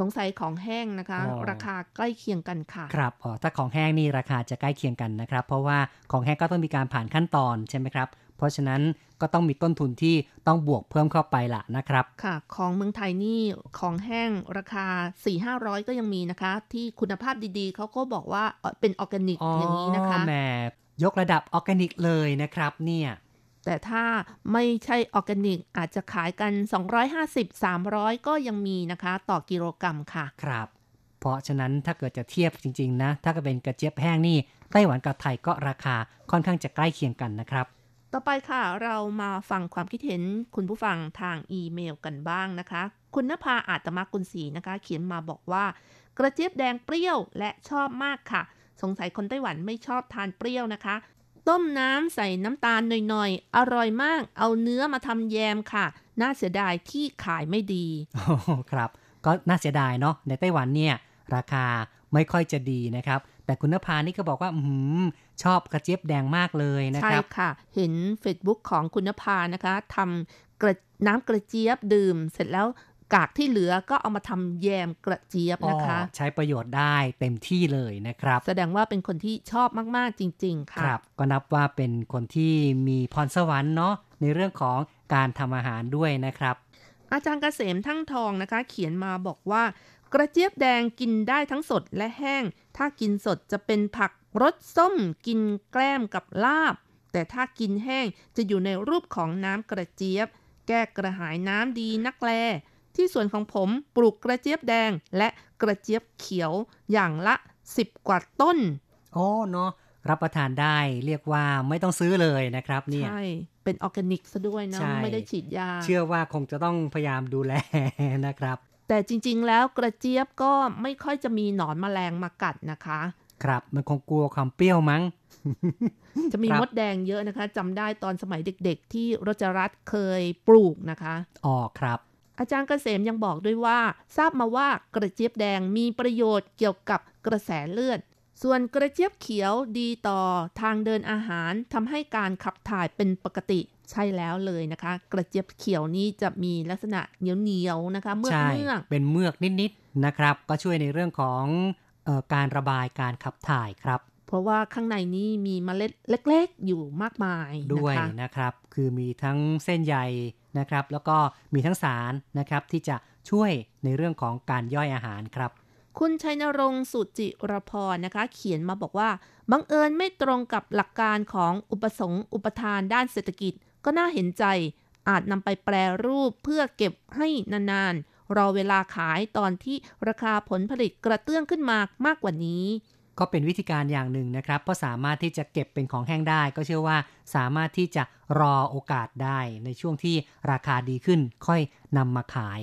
สงสัยของแห้งนะคะราคาใกล้เคียงกันค่ะครับอ๋อถ้าของแห้งนี่ราคาจะใกล้เคียงกันนะครับเพราะว่าของแห้งก็ต้องมีการผ่านขั้นตอนใช่ไหมครับเพราะฉะนั้นก็ต้องมีต้นทุนที่ต้องบวกเพิ่มเข้าไปละนะครับค่ะของเมืองไทยนี่ของแห้งราคา สี่ถึงห้าร้อย ก็ยังมีนะคะที่คุณภาพดีๆเขาก็บอกว่าเป็นออร์แกนิก อ, อย่างนี้นะคะแหมยกระดับออร์แกนิกเลยนะครับเนี่ยแต่ถ้าไม่ใช่ออร์แกนิกอาจจะขายกัน สองร้อยห้าสิบถึงสามร้อย ก็ยังมีนะคะต่อกิโลกรัมค่ะครับเพราะฉะนั้นถ้าเกิดจะเทียบจริงๆนะถ้าก็เป็นกระเจี๊ยบแห้งนี่ไต้หวันกับไทยก็ราคาค่อนข้างจะใกล้เคียงกันนะครับต่อไปค่ะเรามาฟังความคิดเห็นคุณผู้ฟังทางอีเมลกันบ้างนะคะคุณณภาอาตมกุลศรีนะคะเขียนมาบอกว่ากระเจี๊ยบแดงเปรี้ยวและชอบมากค่ะสงสัยคนไต้หวันไม่ชอบทานเปรี้ยวนะคะต้มน้ำใส่น้ำตาลหน่อยๆอร่อยมากเอาเนื้อมาทำแยมค่ะน่าเสียดายที่ขายไม่ดีโอ้ครับก็น่าเสียดายเนาะในไต้หวันเนี่ยราคาไม่ค่อยจะดีนะครับแต่คุณณภานี่ก็บอกว่าอืมชอบกระเจี๊ยบแดงมากเลยนะครับใช่ค่ะเห็น Facebook ของคุณณภานะคะทำน้ำกระเจี๊ยบดื่มเสร็จแล้วกากที่เหลือก็เอามาทำแยมกระเจี๊ยบนะคะใช้ประโยชน์ได้เต็มที่เลยนะครับแสดงว่าเป็นคนที่ชอบมากๆจริงๆค่ะครับก็นับว่าเป็นคนที่มีพรสวรรค์เนาะในเรื่องของการทำอาหารด้วยนะครับอาจารย์เกษมทั้งทองนะคะเขียนมาบอกว่ากระเจี๊ยบแดงกินได้ทั้งสดและแห้งถ้ากินสดจะเป็นผักรสส้มกินแกล้มกับลาบแต่ถ้ากินแห้งจะอยู่ในรูปของน้ำกระเจี๊ยบแก้กระหายน้ำดีนักแลที่ส่วนของผมปลูกกระเจี๊ยบแดงและกระเจี๊ยบเขียวอย่างละสิบกว่าต้นอ๋อเนาะ รับประทานได้เรียกว่าไม่ต้องซื้อเลยนะครับเนี่ยใช่เป็นออร์แกนิกซะด้วยเนาะไม่ได้ฉีดยาเชื่อว่าคงจะต้องพยายามดูแลนะครับแต่จริงๆแล้วกระเจี๊ยบก็ไม่ค่อยจะมีหนอนแมลงมากัดนะคะครับมันคงกลัวความเปรี้ยวมั้งจะมีมดแดงเยอะนะคะจำได้ตอนสมัยเด็กๆที่รจรัตน์เคยปลูกนะคะอ๋อครับอาจารย์เกษมยังบอกด้วยว่าทราบมาว่ากระเจี๊ยบแดงมีประโยชน์เกี่ยวกับกระแสเลือดส่วนกระเจี๊ยบเขียวดีต่อทางเดินอาหารทำให้การขับถ่ายเป็นปกติใช่แล้วเลยนะคะกระเจี๊ยบเขียวนี้จะมีลักษณะเหนียวๆนะคะเมือกเมือกเป็นเมือกนิดๆนะครับก็ช่วยในเรื่องของเอ่อการระบายการขับถ่ายครับเพราะว่าข้างในนี้มีเมล็ดเล็กๆอยู่มากมายด้วยนะครับคือมีทั้งเส้นใยนะครับแล้วก็มีทั้งสารนะครับที่จะช่วยในเรื่องของการย่อยอาหารครับคุณชัยนรงค์สุจิรพรนะคะเขียนมาบอกว่าบังเอิญไม่ตรงกับหลักการของอุปสงค์อุปทานด้านเศรษฐกิจก็น่าเห็นใจอาจนำไปแปรรูปเพื่อเก็บให้นานๆรอเวลาขายตอนที่ราคาผลผลิตกระเตื้องขึ้นมามากกว่านี้ก็เป็นวิธีการอย่างหนึ่งนะครับเพราะสามารถที่จะเก็บเป็นของแห้งได้ก็เชื่อว่าสามารถที่จะรอโอกาสได้ในช่วงที่ราคาดีขึ้นค่อยนำมาขาย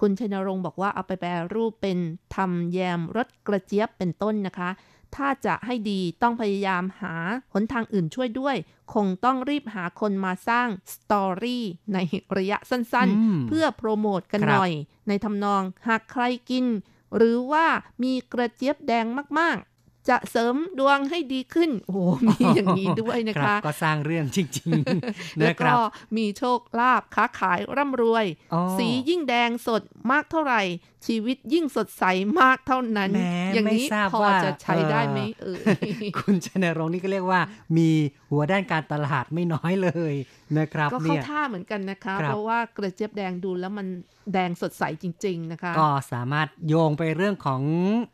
คุณชัยนรงค์บอกว่าเอาไปแปรรูปเป็นทำแยมรสกระเจี๊ยบเป็นต้นนะคะถ้าจะให้ดีต้องพยายามหาหนทางอื่นช่วยด้วยคงต้องรีบหาคนมาสร้างสตอรี่ในระยะสั้นๆเพื่อโปรโมทกันหน่อยในทำนองหากใครกินหรือว่ามีกระเจี๊ยบแดงมากๆจะเสริมดวงให้ดีขึ้นโอ้โหมีอย่างนี้ด้วยนะคะก็สร้างเรื่องจริงๆแล้วก็มีโชคลาภค้าขายร่ำรวยสียิ่งแดงสดมากเท่าไหร่ชีวิตยิ่งสดใสมากเท่านั้นอย่างนี้พอจะใช้ได้ไหมเออคุณชนรงค์นี่ก็เรียกว่ามีหัวด้านการตลาดไม่น้อยเลยนะครับก็เข้าท่าเหมือนกันนะคะเพราะว่ากระเจี๊ยบแดงดูแล้วมันแดงสดใสจริงๆนะคะก็สามารถโยงไปเรื่องของ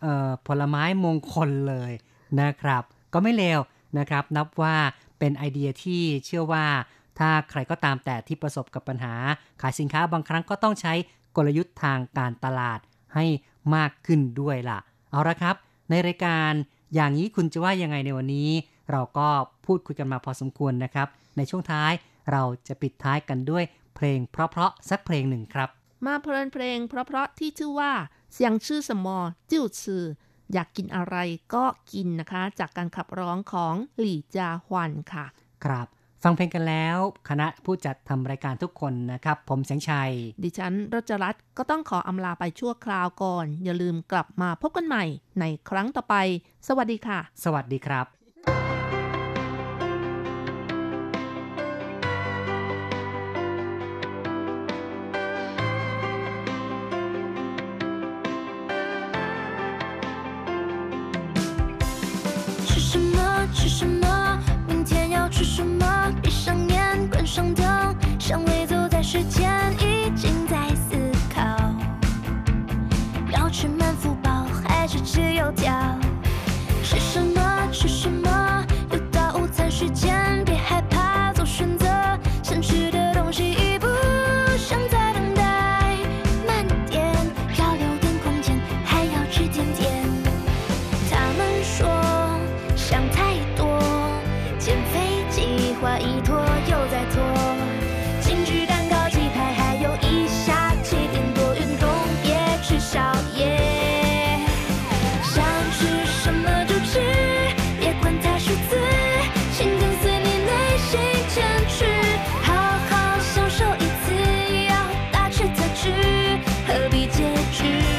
เอ่อผลไม้มงคลเลยนะครับก็ไม่เลวนะครับนับว่าเป็นไอเดียที่เชื่อว่าถ้าใครก็ตามแต่ที่ประสบกับปัญหาขายสินค้าบางครั้งก็ต้องใช้กลยุทธ์ทางการตลาดให้มากขึ้นด้วยล่ะเอาละครับในรายการอย่างนี้คุณจะว่ายังไงในวันนี้เราก็พูดคุยกันมาพอสมควรนะครับในช่วงท้ายเราจะปิดท้ายกันด้วยเพลงเพราะๆสักเพลงหนึ่งครับมาเพลินเพลงเพราะๆที่ชื่อว่าเสียงชื่อสมอจิ้วซืออยากกินอะไรก็กินนะคะจากการขับร้องของหลี่จาฮวันค่ะครับฟังเพลงกันแล้วคณะผู้จัดทำรายการทุกคนนะครับผมแสงชัยดิฉันรจรัตน์ก็ต้องขออำลาไปชั่วคราวก่อนอย่าลืมกลับมาพบกันใหม่ในครั้งต่อไปสวัสดีค่ะสวัสดีครับ上灯，尚未走在时间，已经在思考，要吃满腹饱还是吃油条？吃什么？吃什么？又到午餐时间，别害怕做选择，想吃的东西已不想再等待，慢点，要留点空间，还要吃甜点。他们说想太多，减肥计划一拖又再拖。何必结局